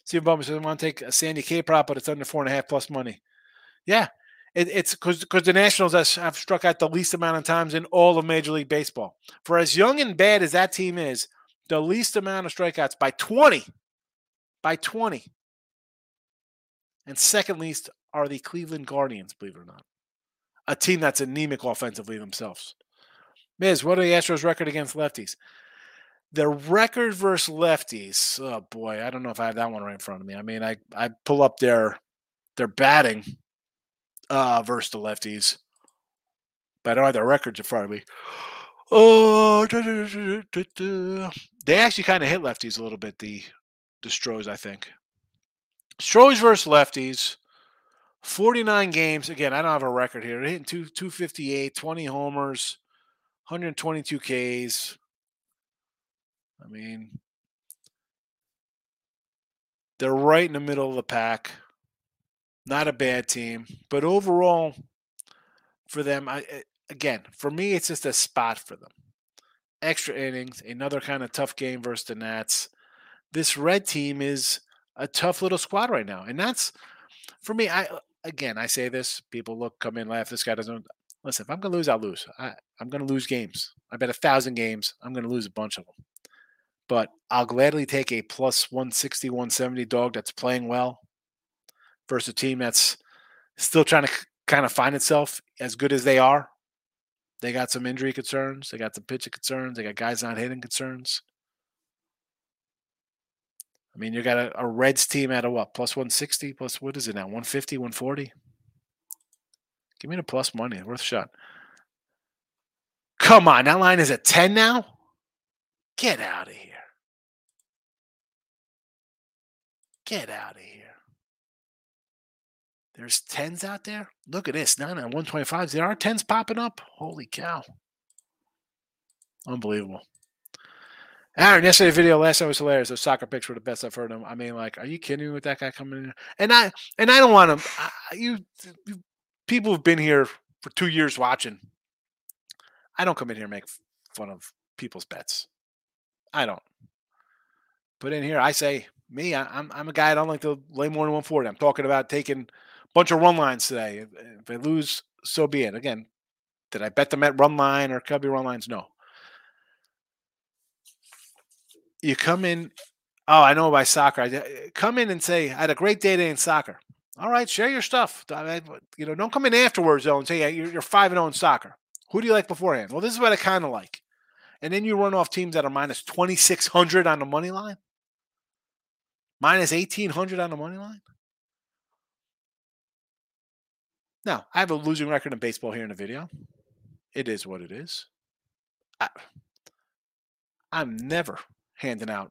Stephen Bowman says, I want to take a Sandy K prop, but it's under four and a half plus money. Yeah, it, it's because the Nationals have struck out the least amount of times in all of Major League Baseball. For as young and bad as that team is, the least amount of strikeouts by twenty, by twenty. And second least are the Cleveland Guardians, believe it or not. A team that's anemic offensively themselves. Miz, what are the Astros' record against lefties? Their record versus lefties, oh boy, I don't know if I have that one right in front of me. I mean, I, I pull up their, their batting uh, versus the lefties, but I don't have their records in front of me. Oh, da, da, da, da, da. They actually kind of hit lefties a little bit, the, the Stros, I think. Stros versus lefties, forty-nine games. Again, I don't have a record here. They're hitting two, two fifty-eight, twenty homers, one twenty-two Ks. I mean, they're right in the middle of the pack. Not a bad team. But overall, for them, I again, for me, it's just a spot for them. Extra innings, another kind of tough game versus the Nats. This red team is a tough little squad right now. And that's, for me, I again, I say this. People look, come in, laugh. This guy doesn't. Listen, if I'm going to lose, I'll lose. I, I'm going to lose games. I bet a thousand games. I'm going to lose a bunch of them. But I'll gladly take a plus one sixty, one seventy dog that's playing well versus a team that's still trying to kind of find itself as good as they are. They got some injury concerns. They got some pitching concerns. They got guys not hitting concerns. I mean, you got a, a Reds team at a what? Plus one sixty? Plus, what is it now? one fifty, one forty? Give me the plus money. Worth a shot. Come on. That line is at ten now? Get out of here. Get out of here. There's tens out there? Look at this. nine on one twenty-fives. There are tens popping up. Holy cow. Unbelievable. Aaron, yesterday's video last night was hilarious. Those soccer picks were the best I've heard of. I mean, like, are you kidding me with that guy coming in? And I and I don't want to. You, you people have been here for two years watching. I don't come in here and make fun of people's bets. I don't. But in here, I say, me, I, I'm I'm a guy. I don't like to lay more than one forty. I'm talking about taking a bunch of run lines today. If, if I lose, so be it. Again, did I bet them at run line or Cubby run lines? No. You come in, oh, I know by soccer. I, come in and say, I had a great day today in soccer. All right, share your stuff. I, you know, don't come in afterwards, though, and say, yeah, you're, you're five and oh in soccer. Who do you like beforehand? Well, this is what I kind of like. And then you run off teams that are minus twenty-six hundred on the money line, minus eighteen hundred on the money line. Now, I have a losing record in baseball here in the video. It is what it is. I, I'm never handing out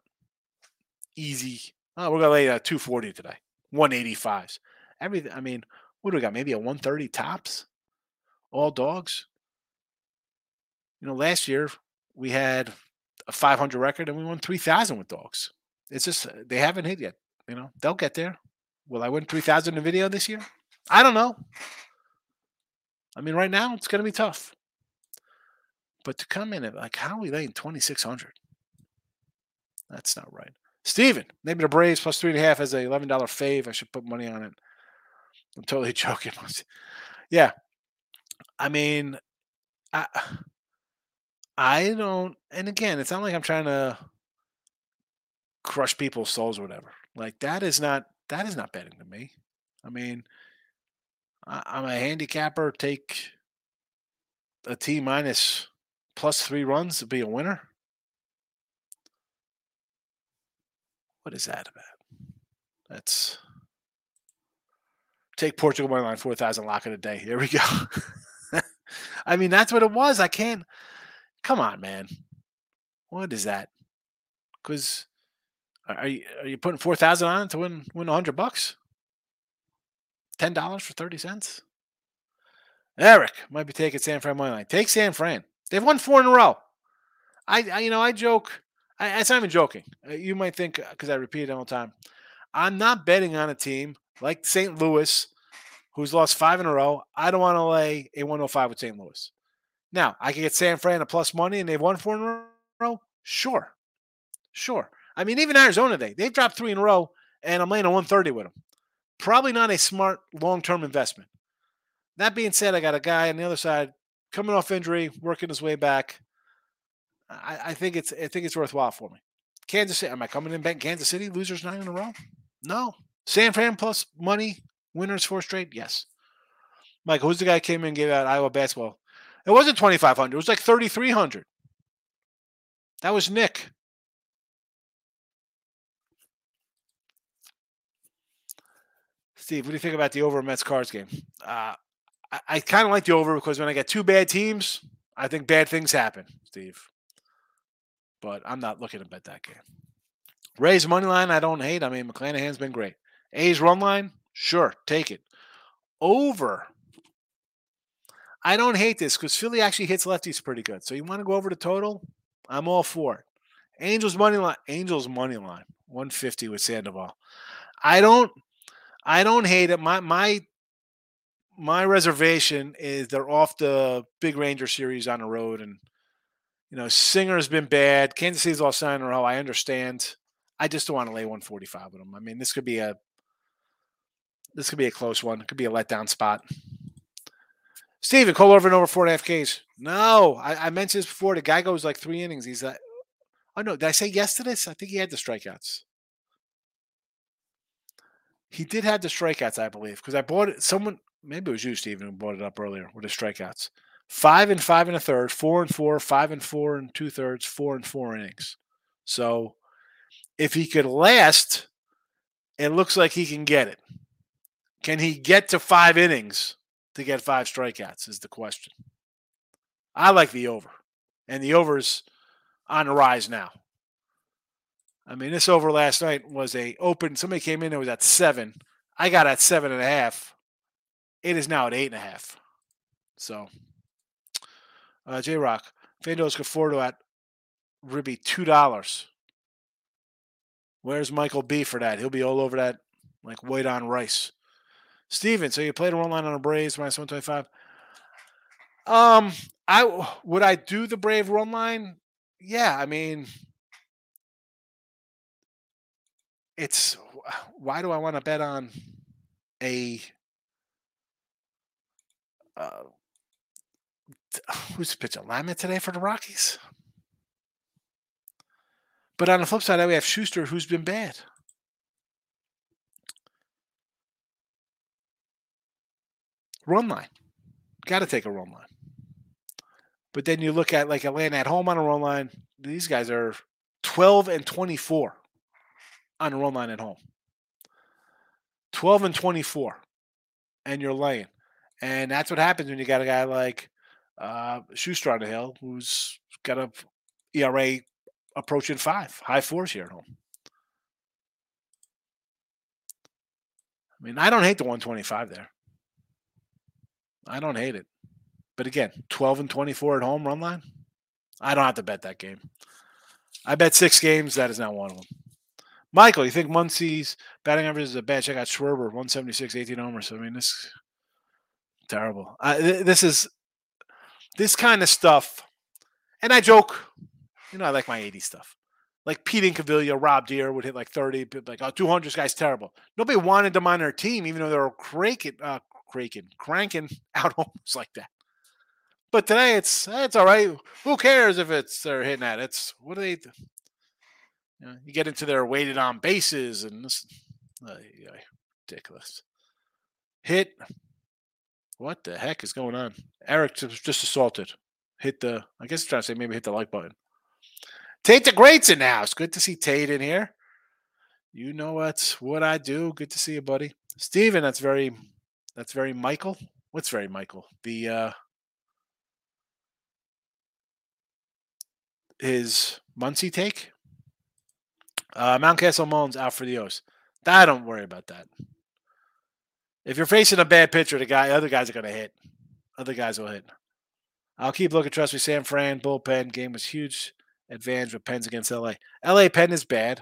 easy. Oh, we're gonna lay a two forty today. one eighty-fives. Everything. I mean, what do we got? Maybe a one thirty tops. All dogs. You know, last year we had a five hundred record and we won three thousand with dogs. It's just they haven't hit yet. You know, they'll get there. Will I win three thousand in the video this year? I don't know. I mean, right now it's gonna be tough. But to come in at like, how are we laying twenty-six hundred? That's not right. Steven, maybe the Braves plus three and a half as a eleven dollar fave. I should put money on it. I'm totally joking. Yeah. I mean, I I don't, and again, it's not like I'm trying to crush people's souls or whatever. Like that is not, that is not betting to me. I mean, I, I'm a handicapper. Take a T minus plus three runs to be a winner. What is that about? That's take Portugal money line four thousand lock in a day. Here we go. I mean, that's what it was. I can't. Come on, man. What is that? Because are you are you putting four thousand on it to win win one hundred bucks? ten dollars for thirty cents. Eric might be taking San Fran money line. Take San Fran. They've won four in a row. I, I you know I joke. I, it's not even joking. You might think, because I repeat it all the time, I'm not betting on a team like Saint Louis, who's lost five in a row. I don't want to lay a one oh five with Saint Louis. Now, I can get San Fran a plus money, and they've won four in a row? Sure. Sure. I mean, even Arizona, they, they've dropped three in a row, and I'm laying a one thirty with them. Probably not a smart long-term investment. That being said, I got a guy on the other side coming off injury, working his way back. I, I think it's I think it's worthwhile for me. Kansas City, am I coming in bank? Kansas City, losers nine in a row? No. San Fran plus money, winners four straight? Yes. Mike, who's the guy who came in and gave out Iowa basketball? It wasn't twenty-five hundred. It was like thirty-three hundred. That was Nick. Steve, what do you think about the over Mets Cards game? Uh, I, I kind of like the over because when I get two bad teams, I think bad things happen, Steve. But I'm not looking to bet that game. Rays money line, I don't hate. I mean, McClanahan's been great. A's run line, sure, take it. Over. I don't hate this because Philly actually hits lefties pretty good. So you want to go over the total? I'm all for it. Angels money line. Angels money line. one fifty with Sandoval. I don't. I don't hate it. My my my reservation is they're off the big Ranger series on the road, and you know Singer's been bad. Kansas City's lost nine in a row. I understand. I just don't want to lay one forty-five with them. I mean, this could be a this could be a close one. It could be a letdown spot. Steven, Cole Irvin over four and a half Ks. No, I, I mentioned this before. The guy goes like three innings. He's like, oh no, did I say yes to this? I think he had the strikeouts. He did have the strikeouts, I believe, because I bought it. Someone, maybe it was you, Steven, who brought it up earlier with the strikeouts. Five and five and a third, four and four, five and four and two thirds, four and four innings. So if he could last, it looks like he can get it. Can he get to five innings to get five strikeouts is the question. I like the over, and the over's on the rise now. I mean, this over last night was a open. Somebody came in. It was at seven. I got at seven and a half. It is now at eight and a half. So, uh, J-Rock, Fando's Conforto at Ribby two dollars. Where's Michael B for that? He'll be all over that, like Wade on rice. Steven, so you played a run line on the Braves minus one twenty five. Um, I would I do the Brave run line? Yeah, I mean. It's why do I want to bet on a uh, who's pitching Lyman today for the Rockies? But on the flip side, we have Schuster, who's been bad. Run line, got to take a run line. But then you look at like Atlanta at home on a run line. These guys are twelve and twenty-four. On a run line at home. twelve and twenty-four. And you're laying. And that's what happens when you got a guy like uh, Schuster on the hill who's got a E R A approaching five. High fours here at home. I mean, I don't hate the one twenty-five there. I don't hate it. But again, twelve and twenty-four at home run line. I don't have to bet that game. I bet six games. That is not one of them. Michael, you think Muncy's batting average is a bad check out Schwerber, one seventy-six, eighteen homers. I mean, this is terrible. Uh, th- this is this kind of stuff. And I joke, you know, I like my eighty stuff. Like Pete Incaviglia, Rob Deere would hit like thirty, like, oh, two hundred, this guy's terrible. Nobody wanted them on their team, even though they were cranking, uh, cranking, cranking out homers like that. But today, it's, it's all right. Who cares if it's they're hitting that? It's, what do they do? You get into their weighted on bases and this uh, ridiculous hit. What the heck is going on? Eric just assaulted. Hit the. I guess he's trying to say maybe hit the like button. Tate the Great's in now. It's good to see Tate in here. You know what's what I do. Good to see you, buddy. Steven, that's very. That's very Michael. What's very Michael? The uh, his Muncy take. Uh, Mountcastle Mullins out for the O's. I don't worry about that. If you're facing a bad pitcher, the guy, other guys are going to hit. Other guys will hit. I'll keep looking. Trust me, San Fran, bullpen. Game was huge. Advantage with Pens against L A. L A Penn is bad.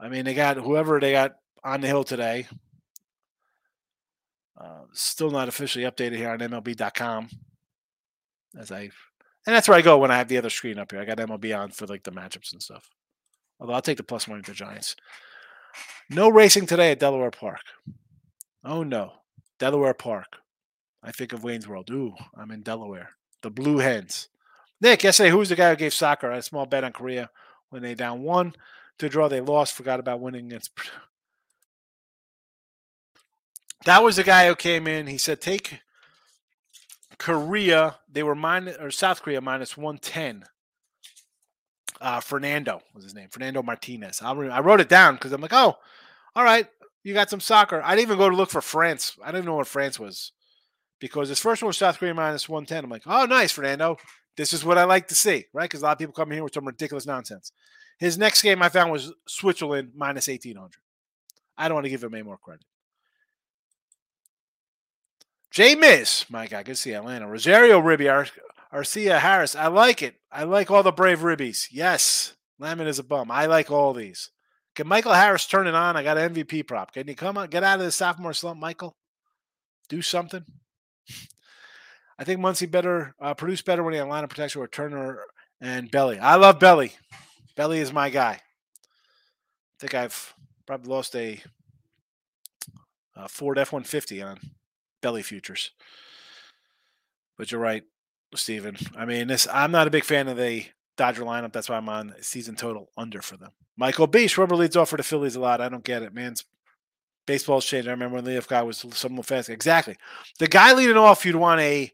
I mean, they got whoever they got on the hill today. Uh, still not officially updated here on M L B dot com. As I, and that's where I go when I have the other screen up here. I got M L B on for like the matchups and stuff. Although I'll take the plus money to the Giants. No racing today at Delaware Park. Oh, no. Delaware Park. I think of Wayne's World. Ooh, I'm in Delaware. The Blue Hens. Nick, yesterday, who was the guy who gave soccer a small bet on Korea when they down one to draw? They lost. Forgot about winning against. That was the guy who came in. He said, take Korea. They were minus, or South Korea minus one ten. Uh, Fernando was his name. Fernando Martinez. I'll re- I wrote it down because I'm like, oh, all right, you got some soccer. I didn't even go to look for France. I didn't know what France was because this first one was South Korea minus one ten. I'm like, oh, nice, Fernando. This is what I like to see, right? Because a lot of people come here with some ridiculous nonsense. His next game I found was Switzerland minus eighteen hundred. I don't want to give him any more credit. J. Miz, my God, good to see Atlanta. Rosario Ribby, Ar Arcia Harris. I like it. I like all the brave ribbies. Yes, Lemon is a bum. I like all these. Can Michael Harris turn it on? I got an M V P prop. Can you come on? Get out of the sophomore slump, Michael. Do something. I think Muncy better uh, produce better when the Atlanta protects or Turner and Belly. I love Belly. Belly is my guy. I think I've probably lost a, a Ford F one fifty on Belly futures. But you're right, Stephen. I mean, this. I'm not a big fan of the Dodger lineup. That's why I'm on season total under for them. Michael B. Schwarber leads off for the Phillies a lot. I don't get it, man. It's, baseball's changed. I remember when the guy was someone fast. Exactly. The guy leading off, you'd want a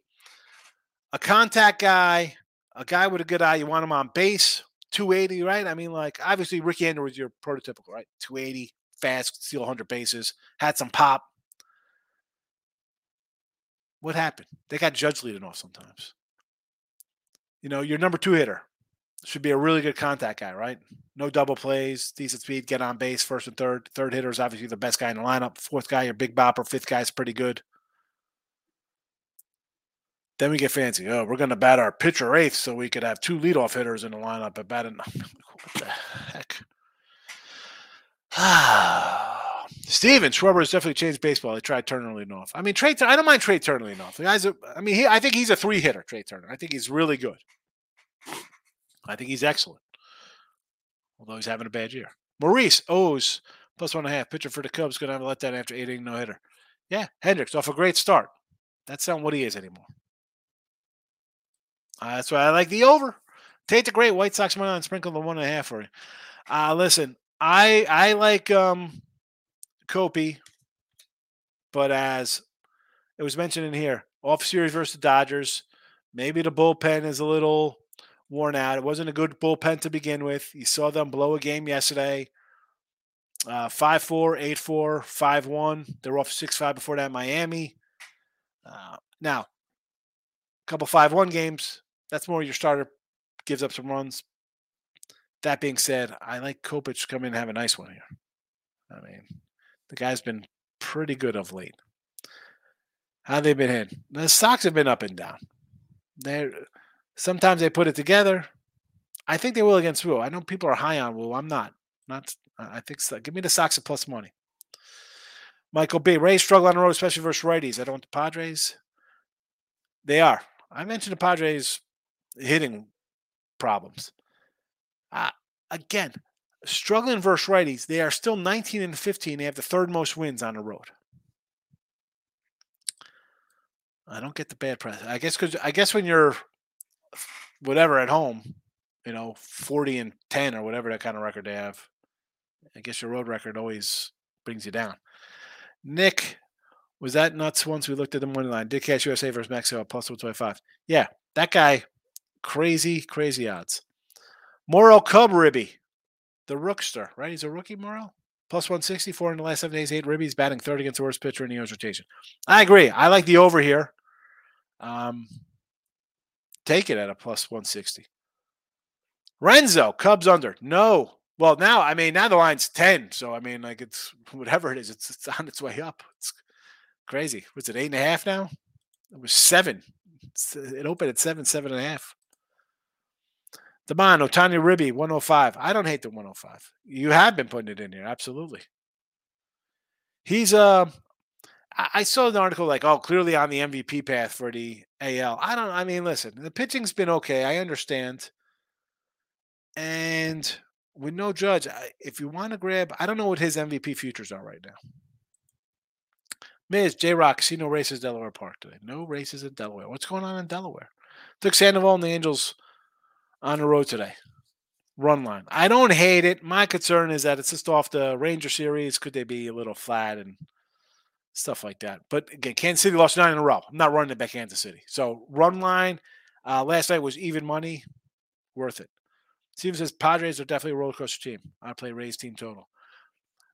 a contact guy, a guy with a good eye. You want him on base, two eighty, right? I mean, like, obviously, Ricky Andrew was your prototypical, right? two eighty, fast, steal one hundred bases, had some pop. What happened? They got Judge leading off sometimes. You know, your number two hitter should be a really good contact guy, right? No double plays, decent speed, get on base, first and third. Third hitter is obviously the best guy in the lineup. Fourth guy, your big bopper. Fifth guy is pretty good. Then we get fancy. Oh, we're going to bat our pitcher eighth so we could have two leadoff hitters in the lineup. But batting, what the heck? Steven Schwarber has definitely changed baseball. They tried Turner leading off. I mean, Trey, I don't mind Trey Turner leading off. The guys, are, I mean, he, I think he's a three hitter, Trey Turner. I think he's really good. I think he's excellent, although he's having a bad year. Maurice owes plus one and a half. Pitcher for the Cubs. Going to have a letdown after eight inning no-hitter. Yeah, Hendricks off a great start. That's not what he is anymore. Uh, that's why I like the over. Take the great White Sox money and sprinkle the one and a half for you. Uh, listen, I I like um, Kopech, but as it was mentioned in here, off series versus the Dodgers, maybe the bullpen is a little – worn out. It wasn't a good bullpen to begin with. You saw them blow a game yesterday. Uh, five four, eight four, five one. They were off six five before that in Miami. Uh, now, a couple five one games. That's more your starter gives up some runs. That being said, I like Kopech to come in and have a nice one here. I mean, the guy's been pretty good of late. How have they been hitting? The Sox have been up and down. They're... Sometimes they put it together. I think they will against Wu. I know people are high on Wu. I'm not. Not. I think so. Give me the Sox at plus money. Michael B. Rays struggle on the road, especially versus righties. I don't want the Padres. They are. I mentioned the Padres hitting problems. Uh, again, struggling versus righties. They are still nineteen and fifteen. They have the third most wins on the road. I don't get the bad press. I guess because I guess when you're whatever at home, you know, forty and ten or whatever that kind of record they have. I guess your road record always brings you down. Nick, was that nuts once we looked at the money line? Dick Cash U S A versus Mexico, plus one twenty-five. Yeah, that guy, crazy, crazy odds. Morrow Cub Ribby, the rookster, right? He's a rookie, Morrow? Plus one sixty, four in the last seven days, eight ribbies, batting third against the worst pitcher in the O's rotation. I agree. I like the over here. Um... Take it at a plus one sixty. Renzo, Cubs under. No. Well, now, I mean, now the line's ten. So, I mean, like, it's whatever it is, it's, it's on its way up. It's crazy. Was it eight and a half now? It was seven. It's, it opened at seven, seven and a half. Damon, Otani Ribby, one oh five. I don't hate the one oh five. You have been putting it in here. Absolutely. He's, uh, I saw an article like, oh, clearly on the M V P path for the A L. I don't, I mean, listen, the pitching's been okay. I understand. And with no Judge, if you want to grab, I don't know what his M V P futures are right now. Miz J-Rock, see no races at Delaware Park today. No races at Delaware. What's going on in Delaware? Took Sandoval and the Angels on the road today. Run line. I don't hate it. My concern is that it's just off the Ranger series. Could they be a little flat and stuff like that? But again, Kansas City lost nine in a row. I'm not running it back Kansas City. So run line uh, last night was even money. Worth it. Steven says Padres are definitely a roller coaster team. I play Rays team total.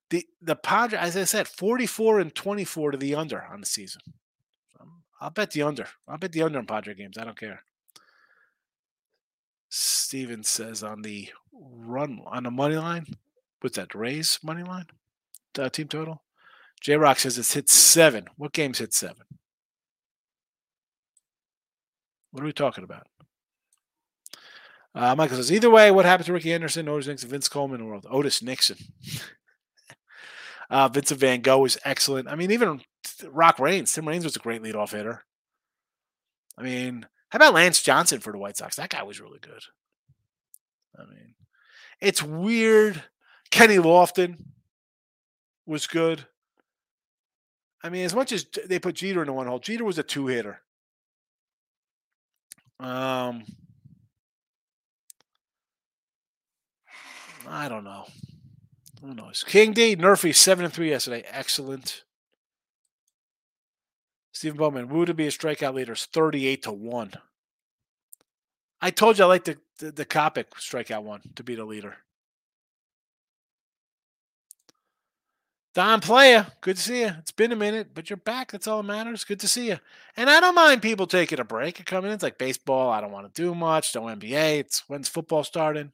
The the Padres, as I said, forty-four and twenty-four to the under on the season. Um, I'll bet the under. I'll bet the under in Padre games. I don't care. Steven says on the run on the money line. What's that? Rays money line? Uh, team total? J-Rock says it's hit seven. What game's hit seven? What are we talking about? Uh, Michael says, either way, what happened to Ricky Anderson, Otis Nixon, Vince Coleman in the world? Otis Nixon. uh, Vincent Van Gogh was excellent. I mean, even Rock Reigns. Tim Raines was a great leadoff hitter. I mean, how about Lance Johnson for the White Sox? That guy was really good. I mean, it's weird. Kenny Lofton was good. I mean, as much as they put Jeter in the one hole, Jeter was a two-hitter. Um, I don't know. Who knows? King D, Nerfy, seven and three yesterday. Excellent. Stephen Bowman, Wu to be a strikeout leader is thirty-eight to one. I told you I like the, the, the Kopech strikeout one to be the leader. Don Playa, good to see you. It's been a minute, but you're back. That's all that matters. Good to see you. And I don't mind people taking a break and coming in. It's like baseball. I don't want to do much. No N B A. It's when's football starting?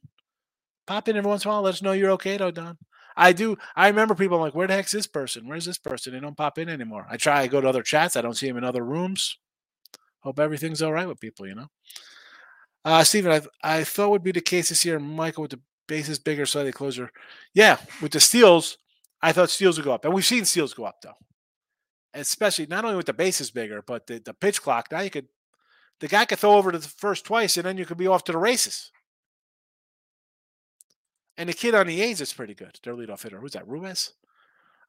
Pop in every once in a while. Let us know you're okay, though, Don. I do. I remember people like, where the heck's this person? Where's this person? They don't pop in anymore. I try. I go to other chats. I don't see them in other rooms. Hope everything's all right with people, you know. Uh, Steven, I, I thought would be the case this year. Michael with the bases bigger, slightly closer. Yeah, with the steals. I thought steals would go up, and we've seen steals go up, though, especially not only with the bases bigger, but the, the pitch clock. Now you could – the guy could throw over to the first twice, and then you could be off to the races. And the kid on the A's is pretty good, their leadoff hitter. Who's that, Ruiz?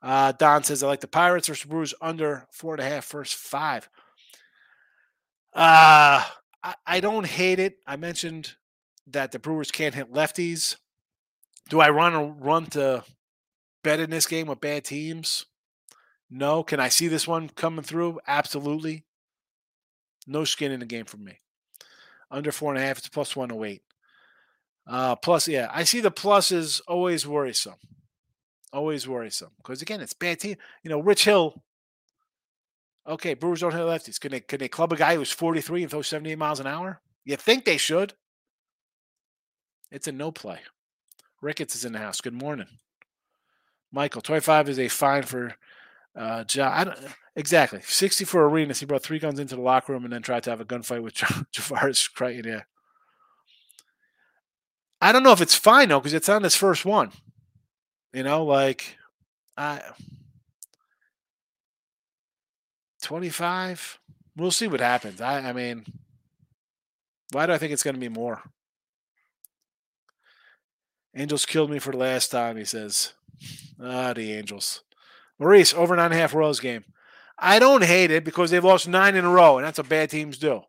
Uh, Don says, I like the Pirates versus Brewers under four and a half, first five. Uh, I, I don't hate it. I mentioned that the Brewers can't hit lefties. Do I run a run to – bet in this game with bad teams? No. Can I see this one coming through? Absolutely. No skin in the game for me. Under four and a half, it's plus one oh eight. Uh, plus, yeah, I see the pluses always worrisome. Always worrisome. Because, again, it's bad team. You know, Rich Hill, okay, Brewers don't hit lefties. Can they, can they club a guy who's forty-three and throw seventy-eight miles an hour? You think they should. It's a no play. Ricketts is in the house. Good morning. Michael, twenty-five is a fine for uh, Jock. I don't, exactly. sixty for Arenas. He brought three guns into the locker room and then tried to have a gunfight with Javaris Crichton. Yeah. I don't know if it's fine, though, because it's on this first one. You know, like, I twenty-five. We'll see what happens. I, I mean, why do I think it's going to be more? Angels killed me for the last time, he says. Ah, the Angels. Maurice, over nine and a half Royals game. I don't hate it because they've lost nine in a row, and that's what bad teams do.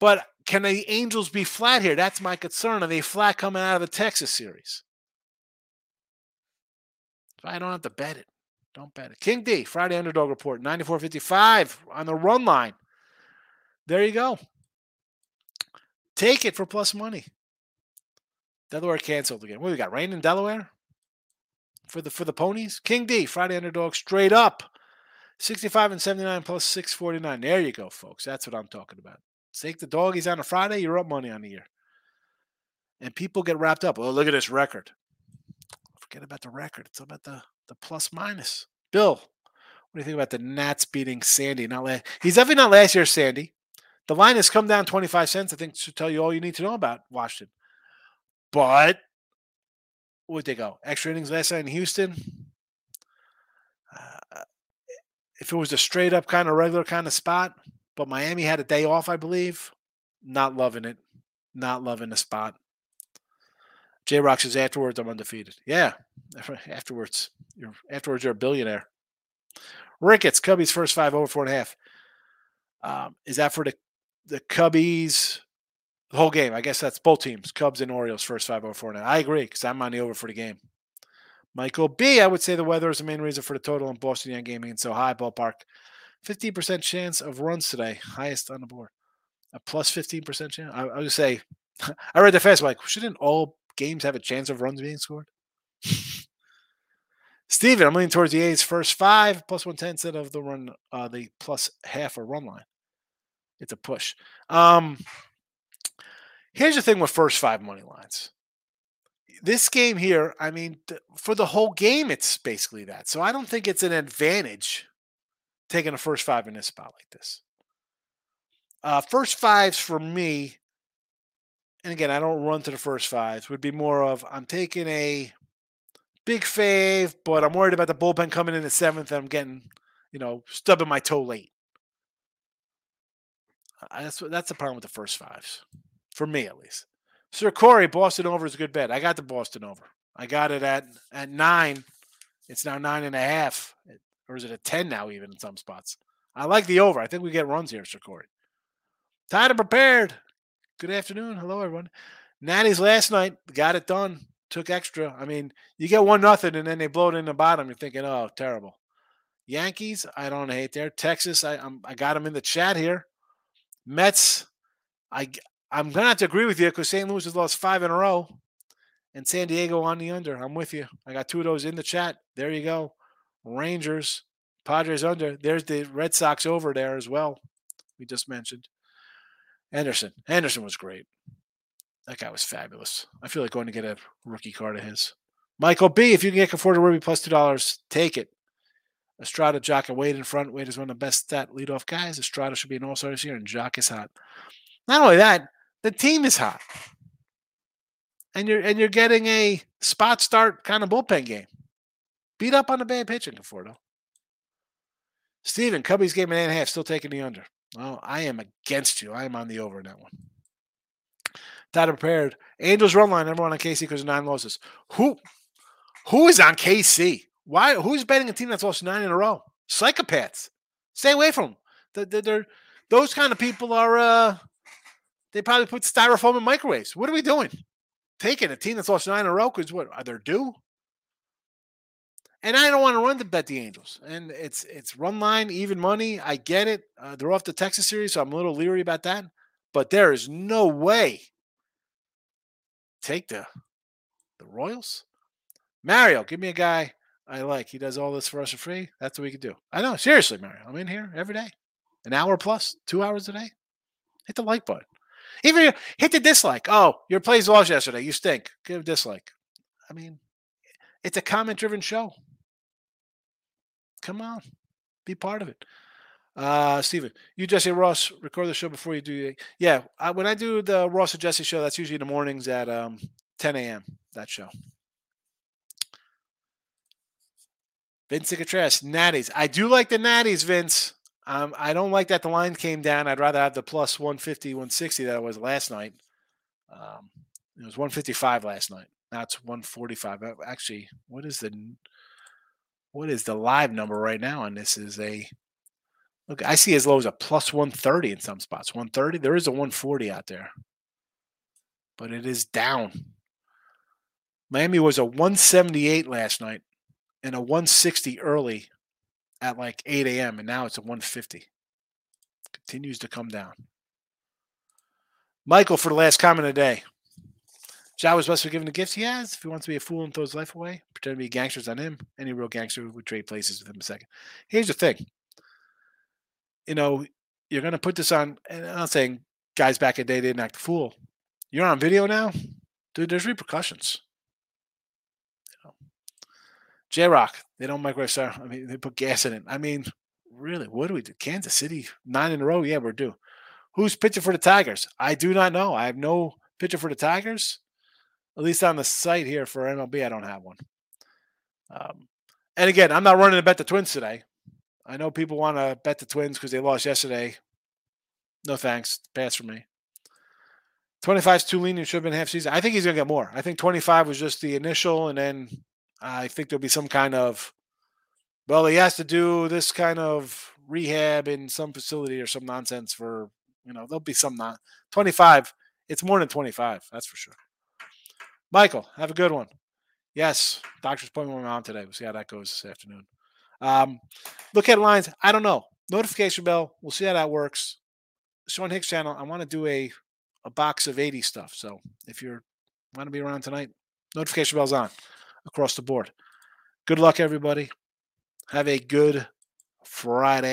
But can the Angels be flat here? That's my concern. Are they flat coming out of the Texas series? So I don't have to bet it. Don't bet it. King D, Friday Underdog Report, ninety-four fifty-five on the run line. There you go. Take it for plus money. Delaware canceled again. What do we got? Rain in Delaware? For the for the ponies, King D, Friday Underdog, straight up, sixty-five and seventy-nine plus six forty-nine. There you go, folks. That's what I'm talking about. Take the doggies on a Friday, you're up money on the year. And people get wrapped up. Oh, look at this record. Forget about the record. It's about the the plus minus. Bill, what do you think about the Nats beating Sandy? Not last. He's definitely not last year's Sandy. The line has come down twenty-five cents. I think should tell you all you need to know about Washington. But. Where would they go? Extra innings last night in Houston. Uh, if it was a straight-up kind of regular kind of spot, but Miami had a day off, I believe. Not loving it. Not loving the spot. J-Rock says, afterwards, I'm undefeated. Yeah, afterwards. You're, afterwards, you're a billionaire. Ricketts, Cubbies, first five over four and a half. Um, is that for the, the Cubbies? The whole game. I guess that's both teams, Cubs and Orioles, first five over four and a half. I agree because I'm on the over for the game. Michael B, I would say the weather is the main reason for the total in Boston Young game being so high. Ballpark, fifteen percent chance of runs today, highest on the board. A plus fifteen percent chance. I, I would say, I read the fast, like, shouldn't all games have a chance of runs being scored? Steven, I'm leaning towards the A's first five, plus one ten instead of the run, uh, the plus half a run line. It's a push. Um, Here's the thing with first five money lines. This game here, I mean, th- for the whole game, it's basically that. So I don't think it's an advantage taking a first five in this spot like this. Uh, first fives for me, and again, I don't run to the first fives, would be more of I'm taking a big fave, but I'm worried about the bullpen coming in the seventh and I'm getting, you know, stubbing my toe late. Uh, that's that's the problem with the first fives, for me at least. Sir Corey, Boston over is a good bet. I got the Boston over. I got it at, at nine. It's now nine and a half. Or is it a ten now even in some spots? I like the over. I think we get runs here, Sir Corey. Tired and prepared. Good afternoon. Hello, everyone. Natty's last night got it done. Took extra. I mean, you get one nothing, and then they blow it in the bottom. You're thinking, oh, terrible. Yankees, I don't hate there. Texas, I I'm, I got them in the chat here. Mets, I, I'm going to have to agree with you because Saint Louis has lost five in a row. And San Diego on the under. I'm with you. I got two of those in the chat. There you go. Rangers, Padres under. There's the Red Sox over there as well. We just mentioned. Anderson. Anderson was great. That guy was fabulous. I feel like going to get a rookie card of his. Michael B, if you can get Conforto Ruby plus two dollars, take it. Estrada, Jock, and Wade in front. Wade is one of the best stat leadoff guys. Estrada should be an all-star this year, and Jock is hot. Not only that, the team is hot. And you're and you're getting a spot start kind of bullpen game. Beat up on the bad pitching, Conforto. Steven, Cubbies game and a half, still taking the under. Well, I am against you. I am on the over in that one. Todd prepared. Angels run line, number one on K C because of nine losses. Who who is on K C? Why? Who's betting a team that's lost nine in a row? Psychopaths. Stay away from them. They're, they're, those kind of people are, uh, they probably put styrofoam in microwaves. What are we doing? Taking a team that's lost nine in a row because what are they due? And I don't want to run to bet the Angels. And it's it's run line, even money. I get it. Uh, they're off the Texas series, so I'm a little leery about that. But there is no way. Take the the Royals. Mario, give me a guy I like. He does all this for us for free. That's what we could do. I know. Seriously, Mario. I'm in here every day. An hour plus, two hours a day. Hit the like button. Even hit the dislike. Oh, your plays lost yesterday. You stink. Give a dislike. I mean, it's a comment-driven show. Come on. Be part of it. Uh, Steven, you, Jesse, Ross, record the show before you do your... Yeah, I, when I do the Ross and Jesse show, that's usually in the mornings at um, ten a.m., that show. Vince Cicatras, Natties. I do like the Natties, Vince. Um, I don't like that the line came down. I'd rather have the plus one fifty, one sixty that it was last night. Um, it was one fifty-five last night. Now it's one forty-five. Actually, what is the what is the live number right now? And this is a look. I see as low as a plus one thirty in some spots. one thirty. There is a one forty out there, but it is down. Miami was a one seventy-eight last night and a one sixty early. At like eight a.m. and now it's at one fifty. Continues to come down. Michael for the last comment of the day. Joe was blessed for giving the gifts he has. If he wants to be a fool and throw his life away, pretend to be gangsters on him. Any real gangster would trade places with him in a second. Here's the thing. You know, you're going to put this on, and I'm not saying guys back in the day didn't act a fool. You're on video now? Dude, there's repercussions. J-Rock, they don't microwave star. I mean, they put gas in it. I mean, really, what do we do? Kansas City, nine in a row? Yeah, we're due. Who's pitching for the Tigers? I do not know. I have no pitcher for the Tigers. At least on the site here for M L B, I don't have one. Um, and again, I'm not running to bet the Twins today. I know people want to bet the Twins because they lost yesterday. No thanks. Pass for me. twenty-five is too lenient. Should have been half season. I think he's going to get more. I think twenty-five was just the initial and then – I think there'll be some kind of, well, he has to do this kind of rehab in some facility or some nonsense for, you know, there'll be some not twenty-five. It's more than twenty-five. That's for sure. Michael, have a good one. Yes. Doctor's appointment with my mom today. We'll see how that goes this afternoon. Um, look at lines. I don't know. Notification bell. We'll see how that works. Sean Hicks channel. I want to do a, a box of eighty stuff. So if you're want to be around tonight, notification bell's on. Across the board. Good luck, everybody. Have a good Friday.